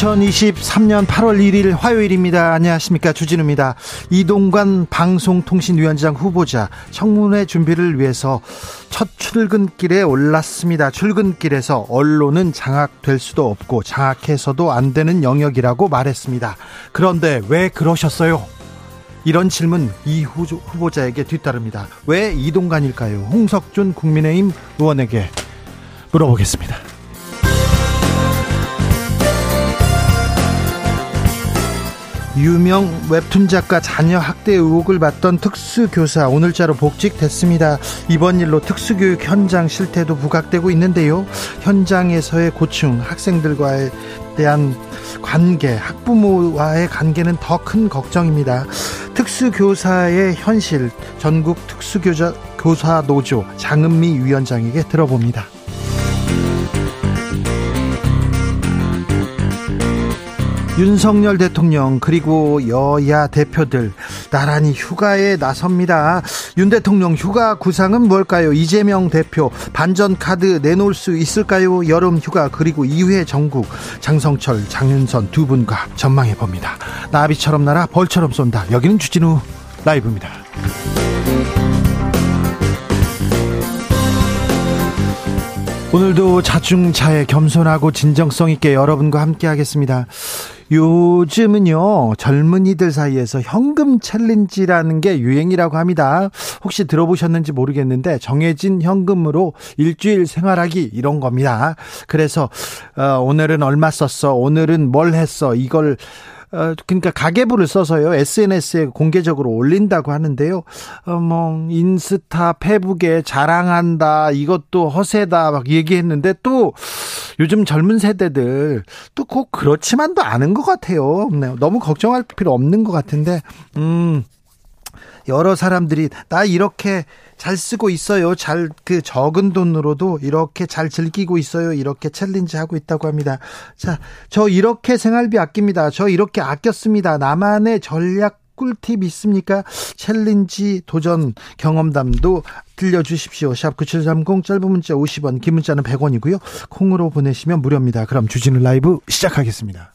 (2023년 8월 1일) 화요일입니다. 안녕하십니까, 주진우입니다. 이동관 방송통신위원장 후보자 청문회 준비를 위해서 첫 출근길에 올랐습니다. 출근길에서 언론은 장악될 수도 없고 장악해서도 안 되는 영역이라고 말했습니다. 그런데 왜 그러셨어요? 이런 질문 이 후보자에게 뒤따릅니다. 왜 이동관일까요? 홍석준 국민의힘 의원에게 물어보겠습니다. 유명 웹툰 작가 자녀 학대 의혹을 받던 특수교사, 오늘자로 복직됐습니다. 이번 일로 특수교육 현장 실태도 부각되고 있는데요. 현장에서의 고충, 학생들과의 대한 관계, 학부모와의 관계는 더 큰 걱정입니다. 특수교사의 현실, 전국 특수교사 노조 장은미 위원장에게 들어봅니다. 윤석열 대통령 그리고 여야 대표들 나란히 휴가에 나섭니다. 윤 대통령 휴가 구상은 뭘까요? 이재명 대표 반전카드 내놓을 수 있을까요? 여름휴가 그리고 2회 전국, 장성철, 장윤선 두 분과 전망해봅니다. 나비처럼 날아 벌처럼 쏜다. 여기는 주진우 라이브입니다. 오늘도 자중차에 겸손하고 진정성 있게 여러분과 함께하겠습니다. 요즘은요, 젊은이들 사이에서 현금 챌린지라는 게 유행이라고 합니다. 혹시 들어보셨는지 모르겠는데, 정해진 현금으로 일주일 생활하기, 이런 겁니다. 그래서 오늘은 얼마 썼어, 오늘은 뭘 했어, 이걸 그러니까 가계부를 써서요, SNS에 공개적으로 올린다고 하는데요. 인스타, 페북에 자랑한다, 이것도 허세다 막 얘기했는데, 또 요즘 젊은 세대들 또 꼭 그렇지만도 않은 것 같아요. 너무 걱정할 필요 없는 것 같은데, 여러 사람들이 나 이렇게 잘 쓰고 있어요, 잘 그 적은 돈으로도 이렇게 잘 즐기고 있어요, 이렇게 챌린지하고 있다고 합니다. 자, 저 이렇게 생활비 아낍니다, 저 이렇게 아꼈습니다, 나만의 전략 꿀팁 있습니까? 챌린지 도전 경험담도 들려주십시오. 샵 9730, 짧은 문자 50원, 긴 문자는 100원이고요 콩으로 보내시면 무료입니다. 그럼 주진우 라이브 시작하겠습니다.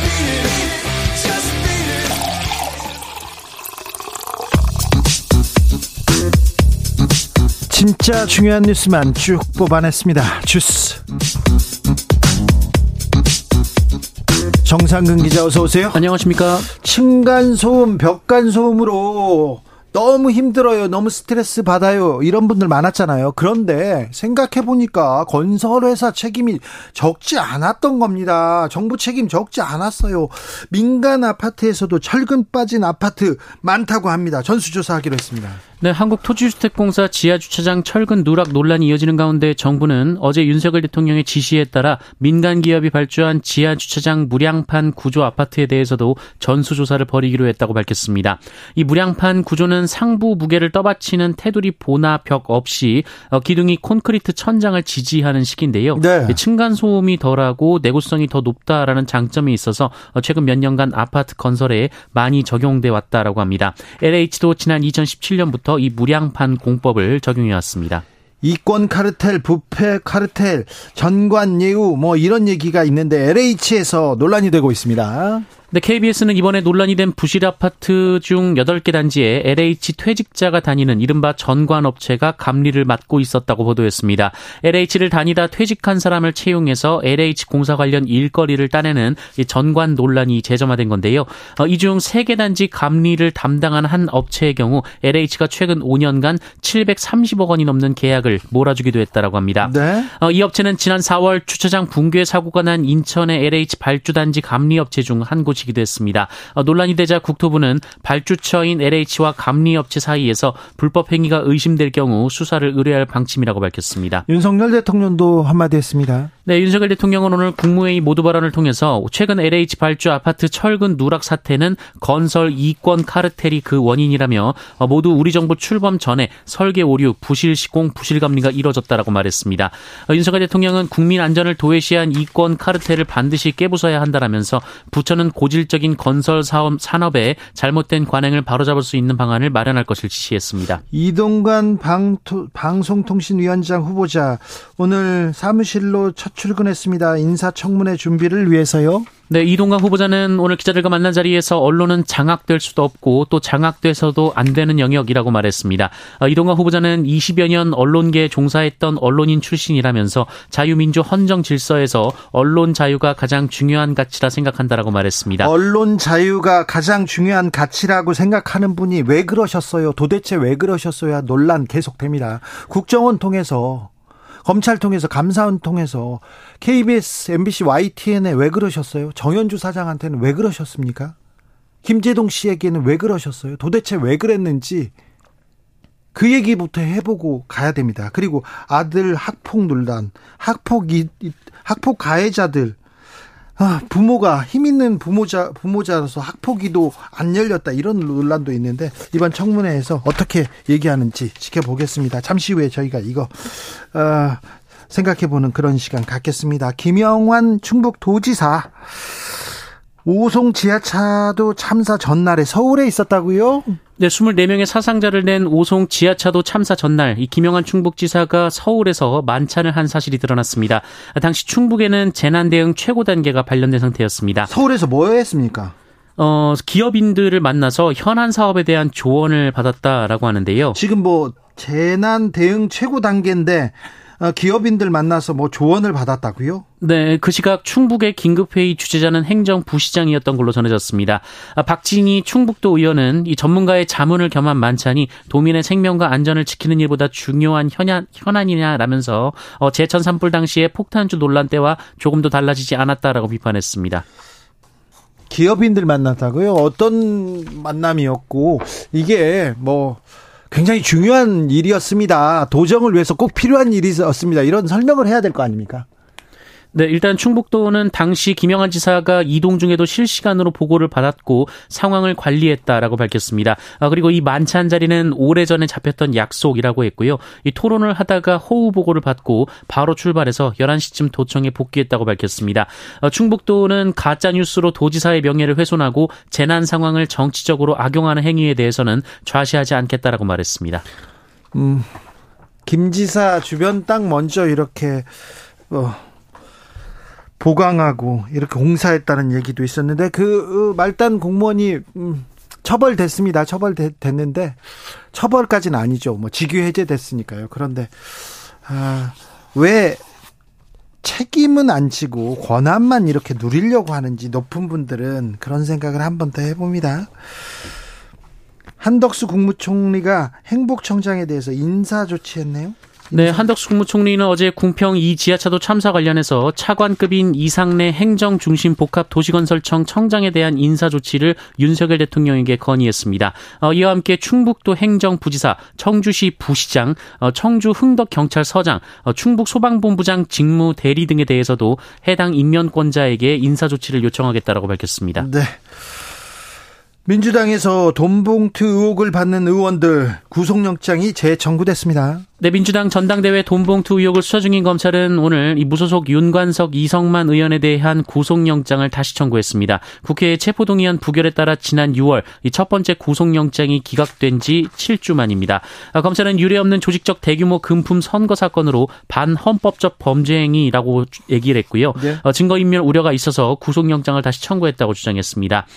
진짜 중요한 뉴스만 쭉 뽑아냈습니다. 주스 정상근 기자, 어서 오세요. 안녕하십니까. 층간소음, 벽간소음으로 너무 힘들어요, 너무 스트레스 받아요, 이런 분들 많았잖아요. 그런데 생각해보니까 건설회사 책임이 적지 않았던 겁니다. 정부 책임 적지 않았어요. 민간 아파트에서도 철근 빠진 아파트 많다고 합니다. 전수조사하기로 했습니다. 네, 한국토지주택공사 지하주차장 철근 누락 논란이 이어지는 가운데 정부는 어제 윤석열 대통령의 지시에 따라 민간기업이 발주한 지하주차장 무량판 구조 아파트에 대해서도 전수조사를 벌이기로 했다고 밝혔습니다. 이 무량판 구조는 상부 무게를 떠받치는 테두리 보나 벽 없이 기둥이 콘크리트 천장을 지지하는 식인데요. 네. 층간소음이 덜하고 내구성이 더 높다라는 장점이 있어서 최근 몇 년간 아파트 건설에 많이 적용돼 왔다라고 합니다. LH도 지난 2017년부터 이 무량판 공법을 적용해 왔습니다. 이권 카르텔, 부패 카르텔, 전관 예우 뭐 이런 얘기가 있는데 LH에서 논란이 되고 있습니다. 근데 KBS는 이번에 논란이 된 부실 아파트 중 8개 단지에 LH 퇴직자가 다니는 이른바 전관업체가 감리를 맡고 있었다고 보도했습니다. LH를 다니다 퇴직한 사람을 채용해서 LH 공사 관련 일거리를 따내는 이 전관 논란이 재점화된 건데요. 이 중 3개 단지 감리를 담당한 한 업체의 경우 LH가 최근 5년간 730억 원이 넘는 계약을 몰아주기도 했다라고 합니다. 네? 이 업체는 지난 4월 주차장 붕괴 사고가 난 인천의 LH 발주단지 감리업체 중 한 곳이기도 했습니다. 논란이 되자 국토부는 발주처인 LH와 감리업체 사이에서 불법 행위가 의심될 경우 수사를 의뢰할 방침이라고 밝혔습니다. 윤석열 대통령도 한마디 했습니다. 네, 윤석열 대통령은 오늘 국무회의 모두 발언을 통해서 최근 LH 발주 아파트 철근 누락 사태는 건설 이권 카르텔이 그 원인이라며 모두 우리 정부 출범 전에 설계 오류, 부실 시공, 부실 감리가 이뤄졌다라고 말했습니다. 윤석열 대통령은 국민 안전을 도외시한 이권 카르텔을 반드시 깨부숴야 한다라면서 부처는 고질적인 건설 산업의 잘못된 관행을 바로잡을 수 있는 방안을 마련할 것을 지시했습니다. 이동관 방송통신위원장 후보자 오늘 사무실로 첫 출근했습니다. 인사청문회 준비를 위해서요. 네, 이동관 후보자는 오늘 기자들과 만난 자리에서 언론은 장악될 수도 없고 또 장악돼서도 안 되는 영역이라고 말했습니다. 이동관 후보자는 20여 년 언론계에 종사했던 언론인 출신이라면서 자유민주 헌정 질서에서 언론 자유가 가장 중요한 가치라 생각한다라고 말했습니다. 언론 자유가 가장 중요한 가치라고 생각하는 분이 왜 그러셨어요? 도대체 왜 그러셨어요? 논란 계속됩니다. 국정원 통해서 검찰 통해서 감사원 통해서 KBS, MBC, YTN에 왜 그러셨어요? 정현주 사장한테는 왜 그러셨습니까? 김제동 씨에게는 왜 그러셨어요? 도대체 왜 그랬는지 그 얘기부터 해보고 가야 됩니다. 그리고 아들 학폭 논란, 학폭 가해자들, 부모가 힘 있는 부모자로서 학폭위도 안 열렸다 이런 논란도 있는데 이번 청문회에서 어떻게 얘기하는지 지켜보겠습니다. 잠시 후에 저희가 이거 생각해보는 그런 시간 갖겠습니다. 김영환 충북도지사 오송 지하차도 참사 전날에 서울에 있었다고요? 네, 24명의 사상자를 낸 오송 지하차도 참사 전날 이 김영환 충북지사가 서울에서 만찬을 한 사실이 드러났습니다. 당시 충북에는 재난대응 최고 단계가 발령된 상태였습니다. 서울에서 뭐 했습니까? 기업인들을 만나서 현안 사업에 대한 조언을 받았다라고 하는데요. 지금 뭐 재난대응 최고 단계인데 기업인들 만나서 뭐 조언을 받았다고요? 네, 그 시각 충북의 긴급회의 주재자는 행정부시장이었던 걸로 전해졌습니다. 박진희 충북도 의원은 이 전문가의 자문을 겸한 만찬이 도민의 생명과 안전을 지키는 일보다 중요한 현안이냐라면서 제천 산불 당시의 폭탄주 논란 때와 조금도 달라지지 않았다라고 비판했습니다. 기업인들 만났다고요? 어떤 만남이었고 이게 뭐 굉장히 중요한 일이었습니다. 도정을 위해서 꼭 필요한 일이었습니다. 이런 설명을 해야 될 거 아닙니까? 네, 일단 충북도는 당시 김영환 지사가 이동 중에도 실시간으로 보고를 받았고 상황을 관리했다라고 밝혔습니다. 그리고 이 만찬 자리는 오래전에 잡혔던 약속이라고 했고요. 이 토론을 하다가 호우 보고를 받고 바로 출발해서 11시쯤 도청에 복귀했다고 밝혔습니다. 충북도는 가짜뉴스로 도지사의 명예를 훼손하고 재난 상황을 정치적으로 악용하는 행위에 대해서는 좌시하지 않겠다라고 말했습니다. 김 지사 주변 땅 먼저 이렇게 보강하고 이렇게 공사했다는 얘기도 있었는데 그 말단 공무원이 처벌됐습니다. 처벌됐는데 처벌까지는 아니죠. 뭐 직위 해제됐으니까요. 그런데 왜 책임은 안 지고 권한만 이렇게 누리려고 하는지 높은 분들은 그런 생각을 한 번 더 해봅니다. 한덕수 국무총리가 행복청장에 대해서 인사 조치했네요. 네, 한덕수 국무총리는 어제 궁평 2 지하차도 참사 관련해서 차관급인 이상래 행정중심복합도시건설청 청장에 대한 인사 조치를 윤석열 대통령에게 건의했습니다. 이와 함께 충북도 행정부지사, 청주시 부시장, 청주 흥덕경찰서장, 충북소방본부장 직무 대리 등에 대해서도 해당 임명권자에게 인사 조치를 요청하겠다라고 밝혔습니다. 네. 민주당에서 돈봉투 의혹을 받는 의원들 구속영장이 재청구됐습니다. 네, 민주당 전당대회 돈봉투 의혹을 수사 중인 검찰은 오늘 이 무소속 윤관석, 이성만 의원에 대한 구속영장을 다시 청구했습니다. 국회의 체포동의안 부결에 따라 지난 6월 이 첫 번째 구속영장이 기각된 지 7주 만입니다. 검찰은 유례 없는 조직적 대규모 금품 선거 사건으로 반헌법적 범죄 행위라고 얘기를 했고요. 네. 증거인멸 우려가 있어서 구속영장을 다시 청구했다고 주장했습니다.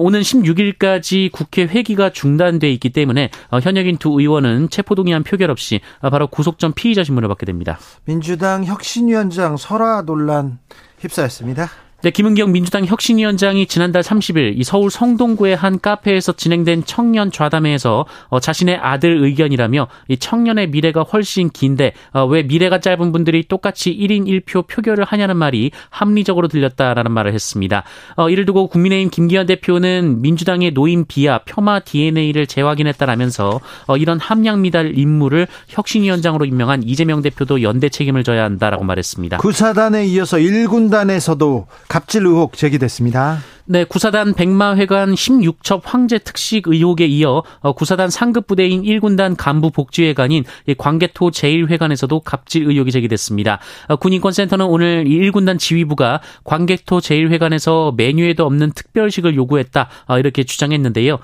오는 16일까지 국회 회기가 중단돼 있기 때문에 현역인 두 의원은 체포동의안 표결 없이 바로 구속 전 피의자 신문을 받게 됩니다. 민주당 혁신위원장 설화 논란 휩싸였습니다. 네, 김은경 민주당 혁신위원장이 지난달 30일 이 서울 성동구의 한 카페에서 진행된 청년 좌담회에서 자신의 아들 의견이라며 이 청년의 미래가 훨씬 긴데 왜 미래가 짧은 분들이 똑같이 1인 1표 표결을 하냐는 말이 합리적으로 들렸다라는 말을 했습니다. 이를 두고 국민의힘 김기현 대표는 민주당의 노인 비하, 폄하 DNA를 재확인했다라면서 이런 함량 미달 인물을 혁신위원장으로 임명한 이재명 대표도 연대 책임을 져야 한다라고 말했습니다. 구사단에 이어서 1군단에서도 갑질 의혹 제기됐습니다. 네, 구사단 백마회관 16첩 황제 특식 의혹에 이어 구사단 상급 부대인 1군단 간부 복지회관인 광개토 제1회관에서도 갑질 의혹이 제기됐습니다. 군인권센터는 오늘 1군단 지휘부가 광개토 제1회관에서 메뉴에도 없는 특별식을 요구했다 이렇게 주장했는데요.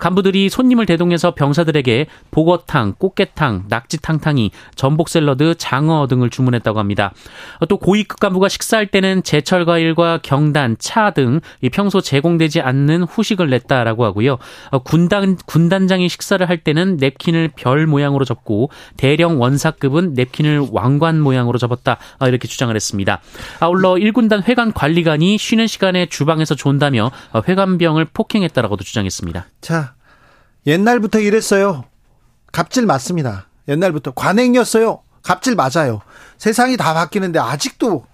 간부들이 손님을 대동해서 병사들에게 보거탕, 꽃게탕, 낙지탕탕이, 전복샐러드, 장어 등을 주문했다고 합니다. 또 고위급 간부가 식사할 때는 제철 과일과 경단, 차 등 평소 제공되지 않는 후식을 냈다라고 하고요. 군단장이 식사를 할 때는 냅킨을 별 모양으로 접고 대령 원사급은 냅킨을 왕관 모양으로 접었다 이렇게 주장을 했습니다. 아울러 1군단 회관 관리관이 쉬는 시간에 주방에서 존다며 회관병을 폭행했다라고도 주장했습니다. 자, 옛날부터 이랬어요. 갑질 맞습니다. 옛날부터 관행이었어요. 갑질 맞아요. 세상이 다 바뀌는데 아직도.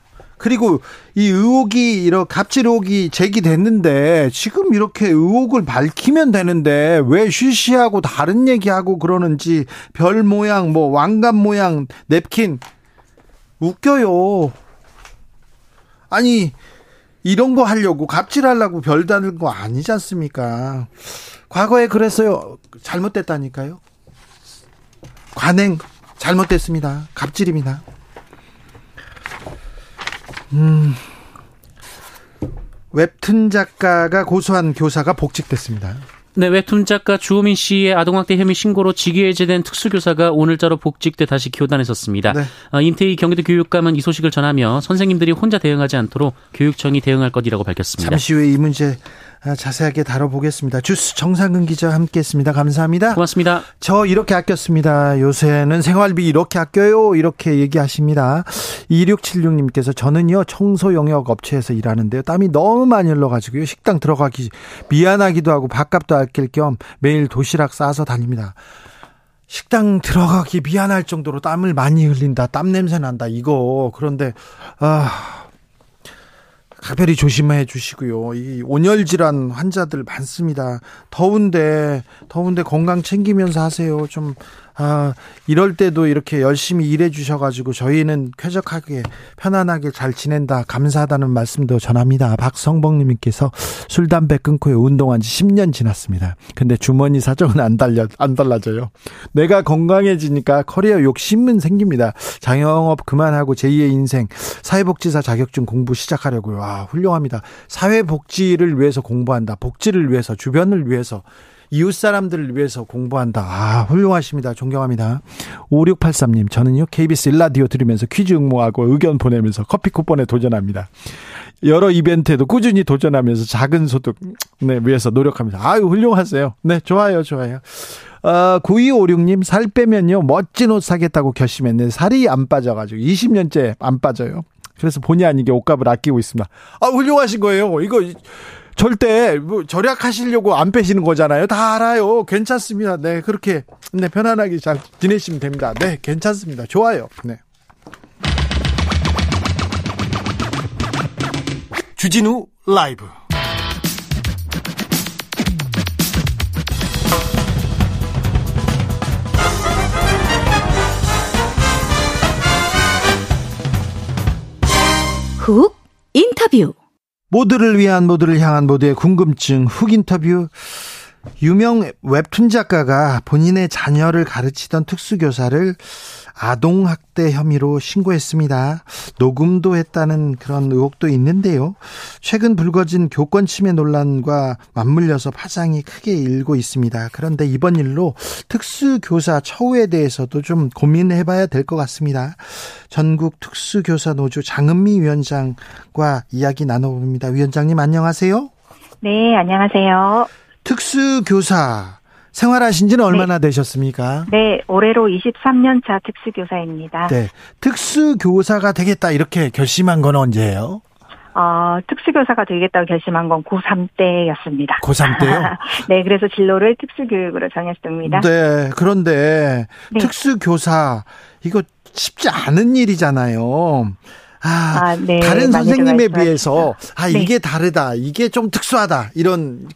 그리고 이 의혹이 이런 갑질 의혹이 제기됐는데 지금 이렇게 의혹을 밝히면 되는데 왜 쉬쉬하고 다른 얘기하고 그러는지 별 모양 뭐 왕관 모양 냅킨 웃겨요. 아니 이런 거 하려고 갑질하려고 별 다는 거 아니지 않습니까? 과거에 그랬어요. 잘못됐다니까요. 관행 잘못됐습니다. 갑질입니다. 웹툰 작가가 고소한 교사가 복직됐습니다. 네, 웹툰 작가 주호민 씨의 아동학대 혐의 신고로 직위해제된 특수교사가 오늘자로 복직돼 다시 교단에 섰습니다. 네. 임태희 경기도 교육감은 이 소식을 전하며 선생님들이 혼자 대응하지 않도록 교육청이 대응할 것이라고 밝혔습니다. 잠시 후에 이 문제 자세하게 다뤄보겠습니다. 주스 정상근 기자와 함께했습니다. 감사합니다. 고맙습니다. 저 이렇게 아꼈습니다. 요새는 생활비 이렇게 아껴요. 이렇게 얘기하십니다. 2676님께서 저는요 청소 영역 업체에서 일하는데요. 땀이 너무 많이 흘러가지고요. 식당 들어가기 미안하기도 하고 밥값도 아낄 겸 매일 도시락 싸서 다닙니다. 식당 들어가기 미안할 정도로 땀을 많이 흘린다. 땀 냄새 난다. 이거 그런데 각별히 조심해 주시고요. 이 온열 질환 환자들 많습니다. 더운데 건강 챙기면서 하세요. 좀 이럴 때도 이렇게 열심히 일해 주셔가지고 저희는 쾌적하게 편안하게 잘 지낸다 감사하다는 말씀도 전합니다. 박성복님께서 술 담배 끊고 운동한 지 10년 지났습니다. 근데 주머니 사정은 안 달라져요. 내가 건강해지니까 커리어 욕심은 생깁니다. 자영업 그만하고 제2의 인생 사회복지사 자격증 공부 시작하려고요. 아, 훌륭합니다. 사회복지를 위해서 공부한다. 복지를 위해서 주변을 위해서 이웃 사람들을 위해서 공부한다. 아, 훌륭하십니다. 존경합니다. 5683님, 저는요, KBS 1라디오 들으면서 퀴즈 응모하고 의견 보내면서 커피 쿠폰에 도전합니다. 여러 이벤트에도 꾸준히 도전하면서 작은 소득, 네, 위해서 노력합니다. 아유, 훌륭하세요. 네, 좋아요. 9256님, 살 빼면요, 멋진 옷 사겠다고 결심했는데 살이 안 빠져가지고 20년째 안 빠져요. 그래서 본의 아니게 옷값을 아끼고 있습니다. 아, 훌륭하신 거예요. 이거, 절대 뭐 절약하시려고 안 빼시는 거잖아요. 다 알아요. 괜찮습니다. 네, 그렇게 네, 편안하게 잘 지내시면 됩니다. 네, 괜찮습니다. 좋아요. 네. 주진우 라이브. 훅 인터뷰. 모두를 위한 모두를 향한 모두의 궁금증 훅 인터뷰. 유명 웹툰 작가가 본인의 자녀를 가르치던 특수교사를 아동학대 혐의로 신고했습니다. 녹음도 했다는 그런 의혹도 있는데요. 최근 불거진 교권침해 논란과 맞물려서 파장이 크게 일고 있습니다. 그런데 이번 일로 특수교사 처우에 대해서도 좀 고민해봐야 될 것 같습니다. 전국 특수교사노조 장은미 위원장과 이야기 나눠봅니다. 위원장님 안녕하세요. 네, 안녕하세요. 특수교사 생활하신 지는 얼마나 되셨습니까? 네, 올해로 23년 차 특수교사입니다. 네, 특수교사가 되겠다 이렇게 결심한 건 언제예요? 특수교사가 되겠다고 결심한 건 고3 때였습니다. 고3 때요? 네, 그래서 진로를 특수교육으로 정했습니다. 네, 그런데 네. 특수교사 이거 쉽지 않은 일이잖아요. 네. 다른 선생님에 비해서 네. 이게 다르다, 이게 좀 특수하다 이런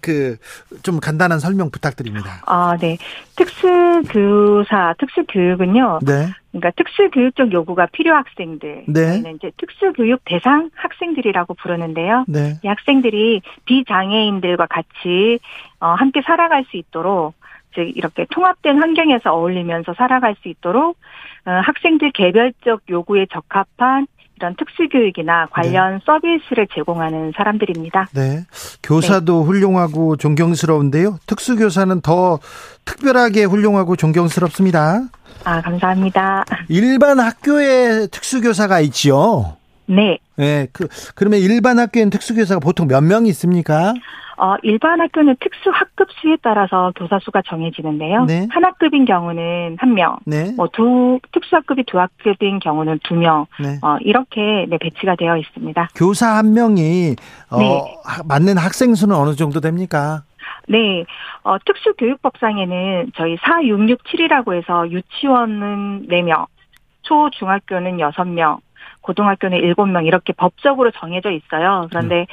좀 간단한 설명 부탁드립니다. 네, 특수교사, 특수교육은요. 네. 그러니까 특수교육적 요구가 필요 학생들, 네. 이제 특수교육 대상 학생들이라고 부르는데요. 네. 이 학생들이 비장애인들과 같이 함께 살아갈 수 있도록. 이렇게 통합된 환경에서 어울리면서 살아갈 수 있도록 학생들 개별적 요구에 적합한 이런 특수교육이나 관련 네. 서비스를 제공하는 사람들입니다. 네, 교사도 네. 훌륭하고 존경스러운데요. 특수교사는 더 특별하게 훌륭하고 존경스럽습니다. 감사합니다. 일반 학교에 특수교사가 있지요? 네. 네, 그러면 일반 학교에는 특수교사가 보통 몇 명이 있습니까? 일반 학교는 특수 학급 수에 따라서 교사 수가 정해지는데요. 네. 한 학급인 경우는 1명, 네. 특수 학급이 2학급인 경우는 2명, 네. 이렇게 네, 배치가 되어 있습니다. 교사 1명이 네. 맞는 학생 수는 어느 정도 됩니까? 네, 특수교육법상에는 저희 4667이라고 해서 유치원은 4명, 초중학교는 6명. 고등학교는 7명 이렇게 법적으로 정해져 있어요. 그런데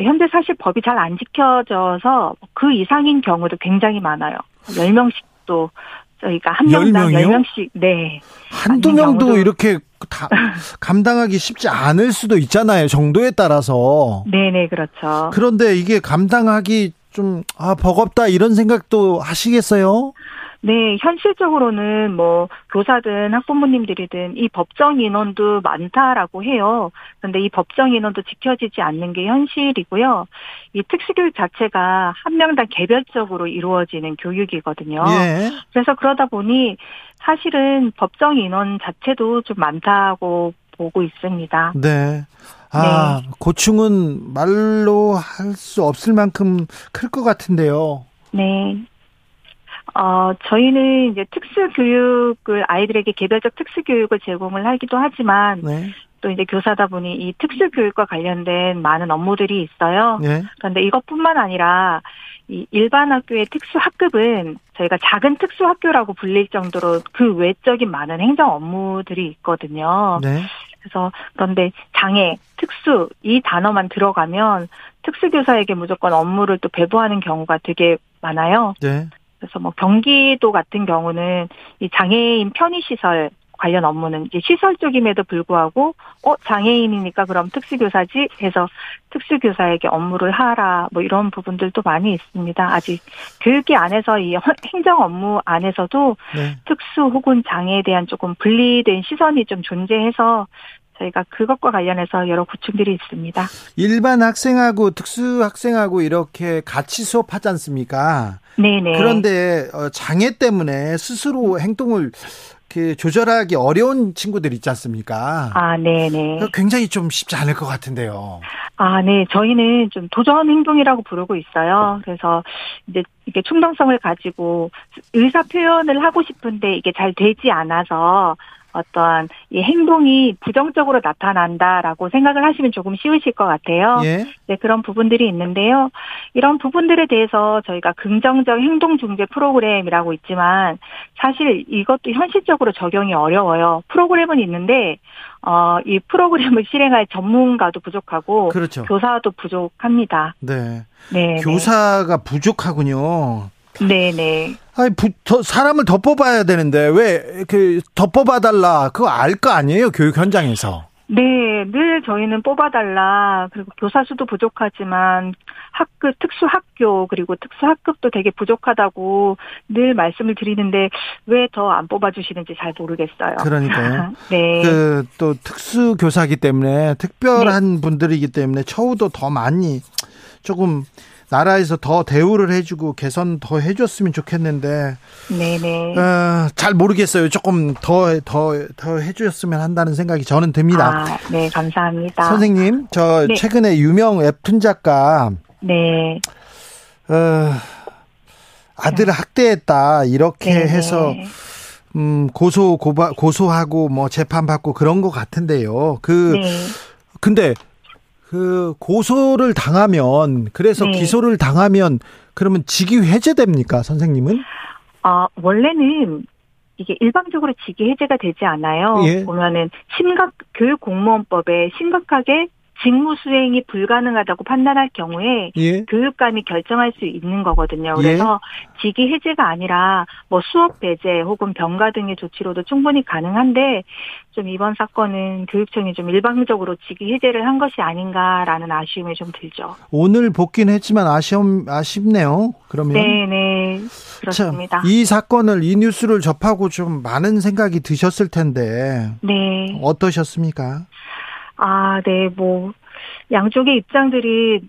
현재 사실 법이 잘 안 지켜져서 그 이상인 경우도 굉장히 많아요. 10명씩도 저희가 한 명당 10명씩. 네. 한두 명도 경우도. 이렇게 다 감당하기 쉽지 않을 수도 있잖아요. 정도에 따라서. 네네 그렇죠. 그런데 이게 감당하기 좀 버겁다 이런 생각도 하시겠어요? 네, 현실적으로는 교사든 학부모님들이든 이 법정 인원도 많다라고 해요. 그런데 이 법정 인원도 지켜지지 않는 게 현실이고요. 이 특수교육 자체가 한 명당 개별적으로 이루어지는 교육이거든요. 예. 그래서 그러다 보니 사실은 법정 인원 자체도 좀 많다고 보고 있습니다. 네. 네. 고충은 말로 할 수 없을 만큼 클 것 같은데요. 네. 저희는 이제 특수교육을 아이들에게 개별적 특수교육을 제공을 하기도 하지만 네. 또 이제 교사다 보니 이 특수교육과 관련된 많은 업무들이 있어요. 네. 그런데 이것뿐만 아니라 이 일반 학교의 특수학급은 저희가 작은 특수학교라고 불릴 정도로 그 외적인 많은 행정 업무들이 있거든요. 네. 그래서 그런데 장애, 특수 이 단어만 들어가면 특수교사에게 무조건 업무를 또 배부하는 경우가 되게 많아요. 네. 그래서 경기도 같은 경우는 이 장애인 편의시설 관련 업무는 이제 시설 쪽임에도 불구하고 장애인이니까 그럼 특수교사지 해서 특수교사에게 업무를 하라 이런 부분들도 많이 있습니다. 아직 교육기 안에서 이 행정 업무 안에서도 네. 특수 혹은 장애에 대한 조금 분리된 시선이 좀 존재해서 저희가 그것과 관련해서 여러 고충들이 있습니다. 일반 학생하고 특수 학생하고 이렇게 같이 수업하지 않습니까? 네네. 그런데 장애 때문에 스스로 행동을 조절하기 어려운 친구들 있지 않습니까? 네네. 굉장히 좀 쉽지 않을 것 같은데요. 네. 저희는 좀 도전 행동이라고 부르고 있어요. 그래서 이제 이게 충동성을 가지고 의사 표현을 하고 싶은데 이게 잘 되지 않아서. 어떠한 이 행동이 부정적으로 나타난다라고 생각을 하시면 조금 쉬우실 것 같아요. 예. 네, 그런 부분들이 있는데요. 이런 부분들에 대해서 저희가 긍정적 행동 중재 프로그램이라고 있지만 사실 이것도 현실적으로 적용이 어려워요. 프로그램은 있는데 이 프로그램을 실행할 전문가도 부족하고 그렇죠. 교사도 부족합니다. 네. 네. 교사가 부족하군요. 네네. 사람을 더 뽑아야 되는데 왜 더 뽑아달라 그거 알 거 아니에요 교육 현장에서? 네. 네, 늘 저희는 뽑아달라. 그리고 교사 수도 부족하지만 학급, 특수학교, 그리고 특수학급도 되게 부족하다고 늘 말씀을 드리는데 왜 더 안 뽑아주시는지 잘 모르겠어요. 그러니까요. 네. 그, 또 특수교사이기 때문에 특별한 네. 분들이기 때문에 처우도 더 많이 조금 나라에서 더 대우를 해주고 개선 더 해줬으면 좋겠는데, 네네. 잘 모르겠어요. 조금 더 해주셨으면 한다는 생각이 저는 듭니다. 아, 네, 감사합니다. 선생님, 저 네. 최근에 유명 웹툰 작가, 네, 아들을 학대했다 이렇게 네네. 해서 고소하고 뭐 재판 받고 그런 것 같은데요. 근데. 그 고소를 당하면 그래서 네. 기소를 당하면 그러면 직위 해제됩니까, 선생님은? 아, 원래는 이게 일방적으로 직위 해제가 되지 않아요. 예. 보면은 교육공무원법에 심각하게 직무 수행이 불가능하다고 판단할 경우에 예. 교육감이 결정할 수 있는 거거든요. 그래서 예. 직위 해제가 아니라 뭐 수업 배제 혹은 병가 등의 조치로도 충분히 가능한데 좀 이번 사건은 교육청이 좀 일방적으로 직위 해제를 한 것이 아닌가라는 아쉬움이 좀 들죠. 오늘 복귀는 했지만 아쉽네요. 그러면 네네 그렇습니다. 참, 이 뉴스를 접하고 좀 많은 생각이 드셨을 텐데 네 어떠셨습니까? 아, 네, 뭐, 양쪽의 입장들이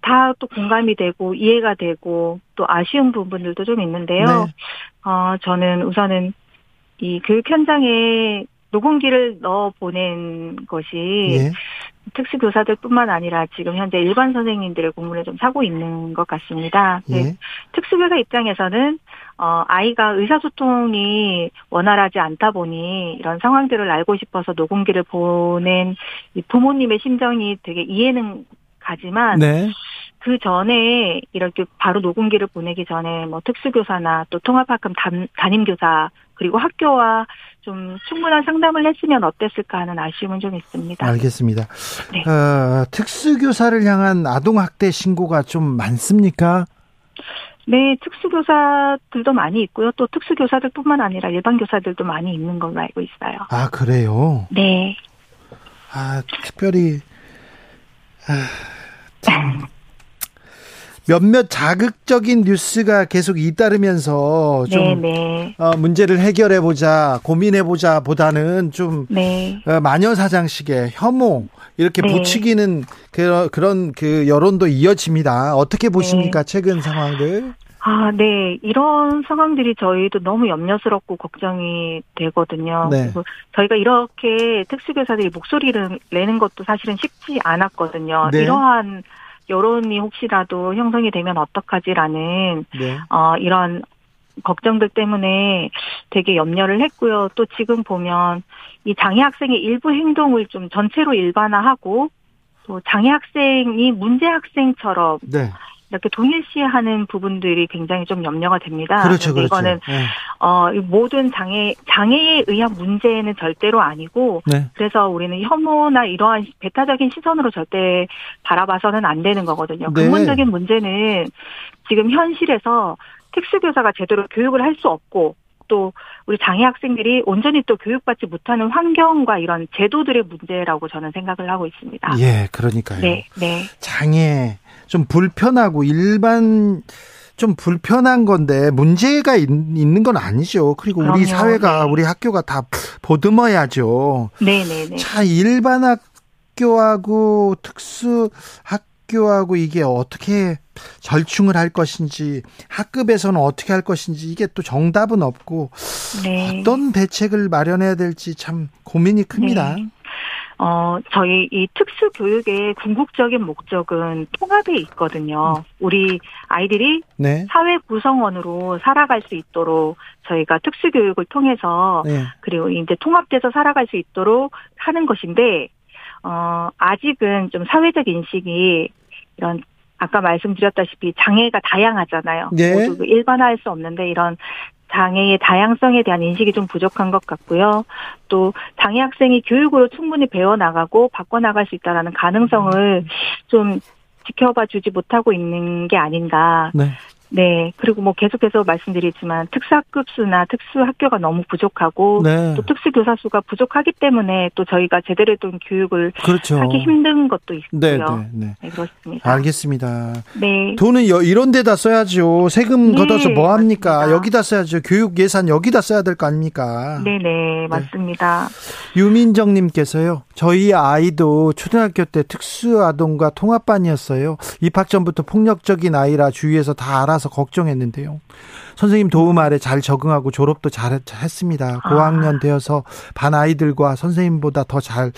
다 또 공감이 되고, 이해가 되고, 또 아쉬운 부분들도 좀 있는데요. 네. 저는 우선은 이 교육 현장에 녹음기를 넣어 보낸 것이 예. 특수교사들 뿐만 아니라 지금 현재 일반 선생님들의 고문을 좀 사고 있는 것 같습니다. 예. 특수교사 입장에서는, 아이가 의사소통이 원활하지 않다 보니 이런 상황들을 알고 싶어서 녹음기를 보낸 이 부모님의 심정이 되게 이해는 가지만, 네. 그 전에 이렇게 바로 녹음기를 보내기 전에 뭐 특수교사나 또 통합학급 담임교사 그리고 학교와 좀 충분한 상담을 했으면 어땠을까 하는 아쉬움은 좀 있습니다. 알겠습니다. 네. 특수교사를 향한 아동학대 신고가 좀 많습니까? 네, 특수교사들도 많이 있고요. 또 특수교사들뿐만 아니라 일반교사들도 많이 있는 걸로 알고 있어요. 아, 그래요? 네. 아, 특별히 몇몇 자극적인 뉴스가 계속 잇따르면서 좀 문제를 해결해보자, 고민해보자 보다는 좀 마녀사장식의 혐오 이렇게 부추기는 그런 그 여론도 이어집니다. 어떻게 보십니까? 최근 상황들? 아, 네. 이런 상황들이 저희도 너무 염려스럽고 걱정이 되거든요. 네. 그리고 저희가 이렇게 특수교사들이 목소리를 내는 것도 사실은 쉽지 않았거든요. 네. 이러한 여론이 혹시라도 형성이 되면 어떡하지라는 네. 이런 걱정들 때문에 되게 염려를 했고요. 또 지금 보면 이 장애 학생의 일부 행동을 좀 전체로 일반화하고 또 장애 학생이 문제 학생처럼 네. 이렇게 동일시하는 부분들이 굉장히 좀 염려가 됩니다. 그렇죠, 그렇죠. 이거는 네. 모든 장애에 의한 문제는 절대로 아니고 네. 그래서 우리는 혐오나 이러한 배타적인 시선으로 절대 바라봐서는 안 되는 거거든요. 네. 근본적인 문제는 지금 현실에서 특수교사가 제대로 교육을 할 수 없고 또 우리 장애 학생들이 온전히 또 교육받지 못하는 환경과 이런 제도들의 문제라고 저는 생각을 하고 있습니다. 예, 그러니까요. 네, 네. 장애 좀 불편하고 일반 좀 불편한 건데 문제가 있는 건 아니죠. 그리고 그럼요. 우리 사회가 네. 우리 학교가 다 보듬어야죠. 네, 네, 네. 자, 일반 학교하고 특수 학교하고 이게 어떻게 절충을 할 것인지 학급에서는 어떻게 할 것인지 이게 또 정답은 없고 네. 어떤 대책을 마련해야 될지 참 고민이 큽니다. 네. 저희 이 특수교육의 궁극적인 목적은 통합에 있거든요. 우리 아이들이 네. 사회 구성원으로 살아갈 수 있도록 저희가 특수교육을 통해서 네. 그리고 이제 통합돼서 살아갈 수 있도록 하는 것인데 아직은 좀 사회적 인식이 이런 아까 말씀드렸다시피 장애가 다양하잖아요. 네. 모두 일반화할 수 없는데 이런 장애의 다양성에 대한 인식이 좀 부족한 것 같고요. 또 장애 학생이 교육으로 충분히 배워나가고 바꿔나갈 수 있다는 가능성을 좀 지켜봐 주지 못하고 있는 게 아닌가. 네. 네. 그리고 뭐 계속해서 말씀드리지만 특사급 수나 특수학교가 너무 부족하고 네. 또 특수교사 수가 부족하기 때문에 또 저희가 제대로 된 교육을 그렇죠. 하기 힘든 것도 있고요. 네, 네, 네. 네, 그렇습니다. 알겠습니다. 네. 돈은 이런 데다 써야죠. 세금 네, 걷어서 뭐 합니까? 맞습니다. 여기다 써야죠. 교육 예산 여기다 써야 될 거 아닙니까? 네, 네, 맞습니다. 네. 유민정 님께서요. 저희 아이도 초등학교 때 특수아동과 통합반이었어요. 입학 전부터 폭력적인 아이라 주위에서 다 알아서 걱정했는데요. 선생님 도움 아래 잘 적응하고 졸업도 잘했습니다. 고학년 되어서 반 아이들과 선생님보다 더 잘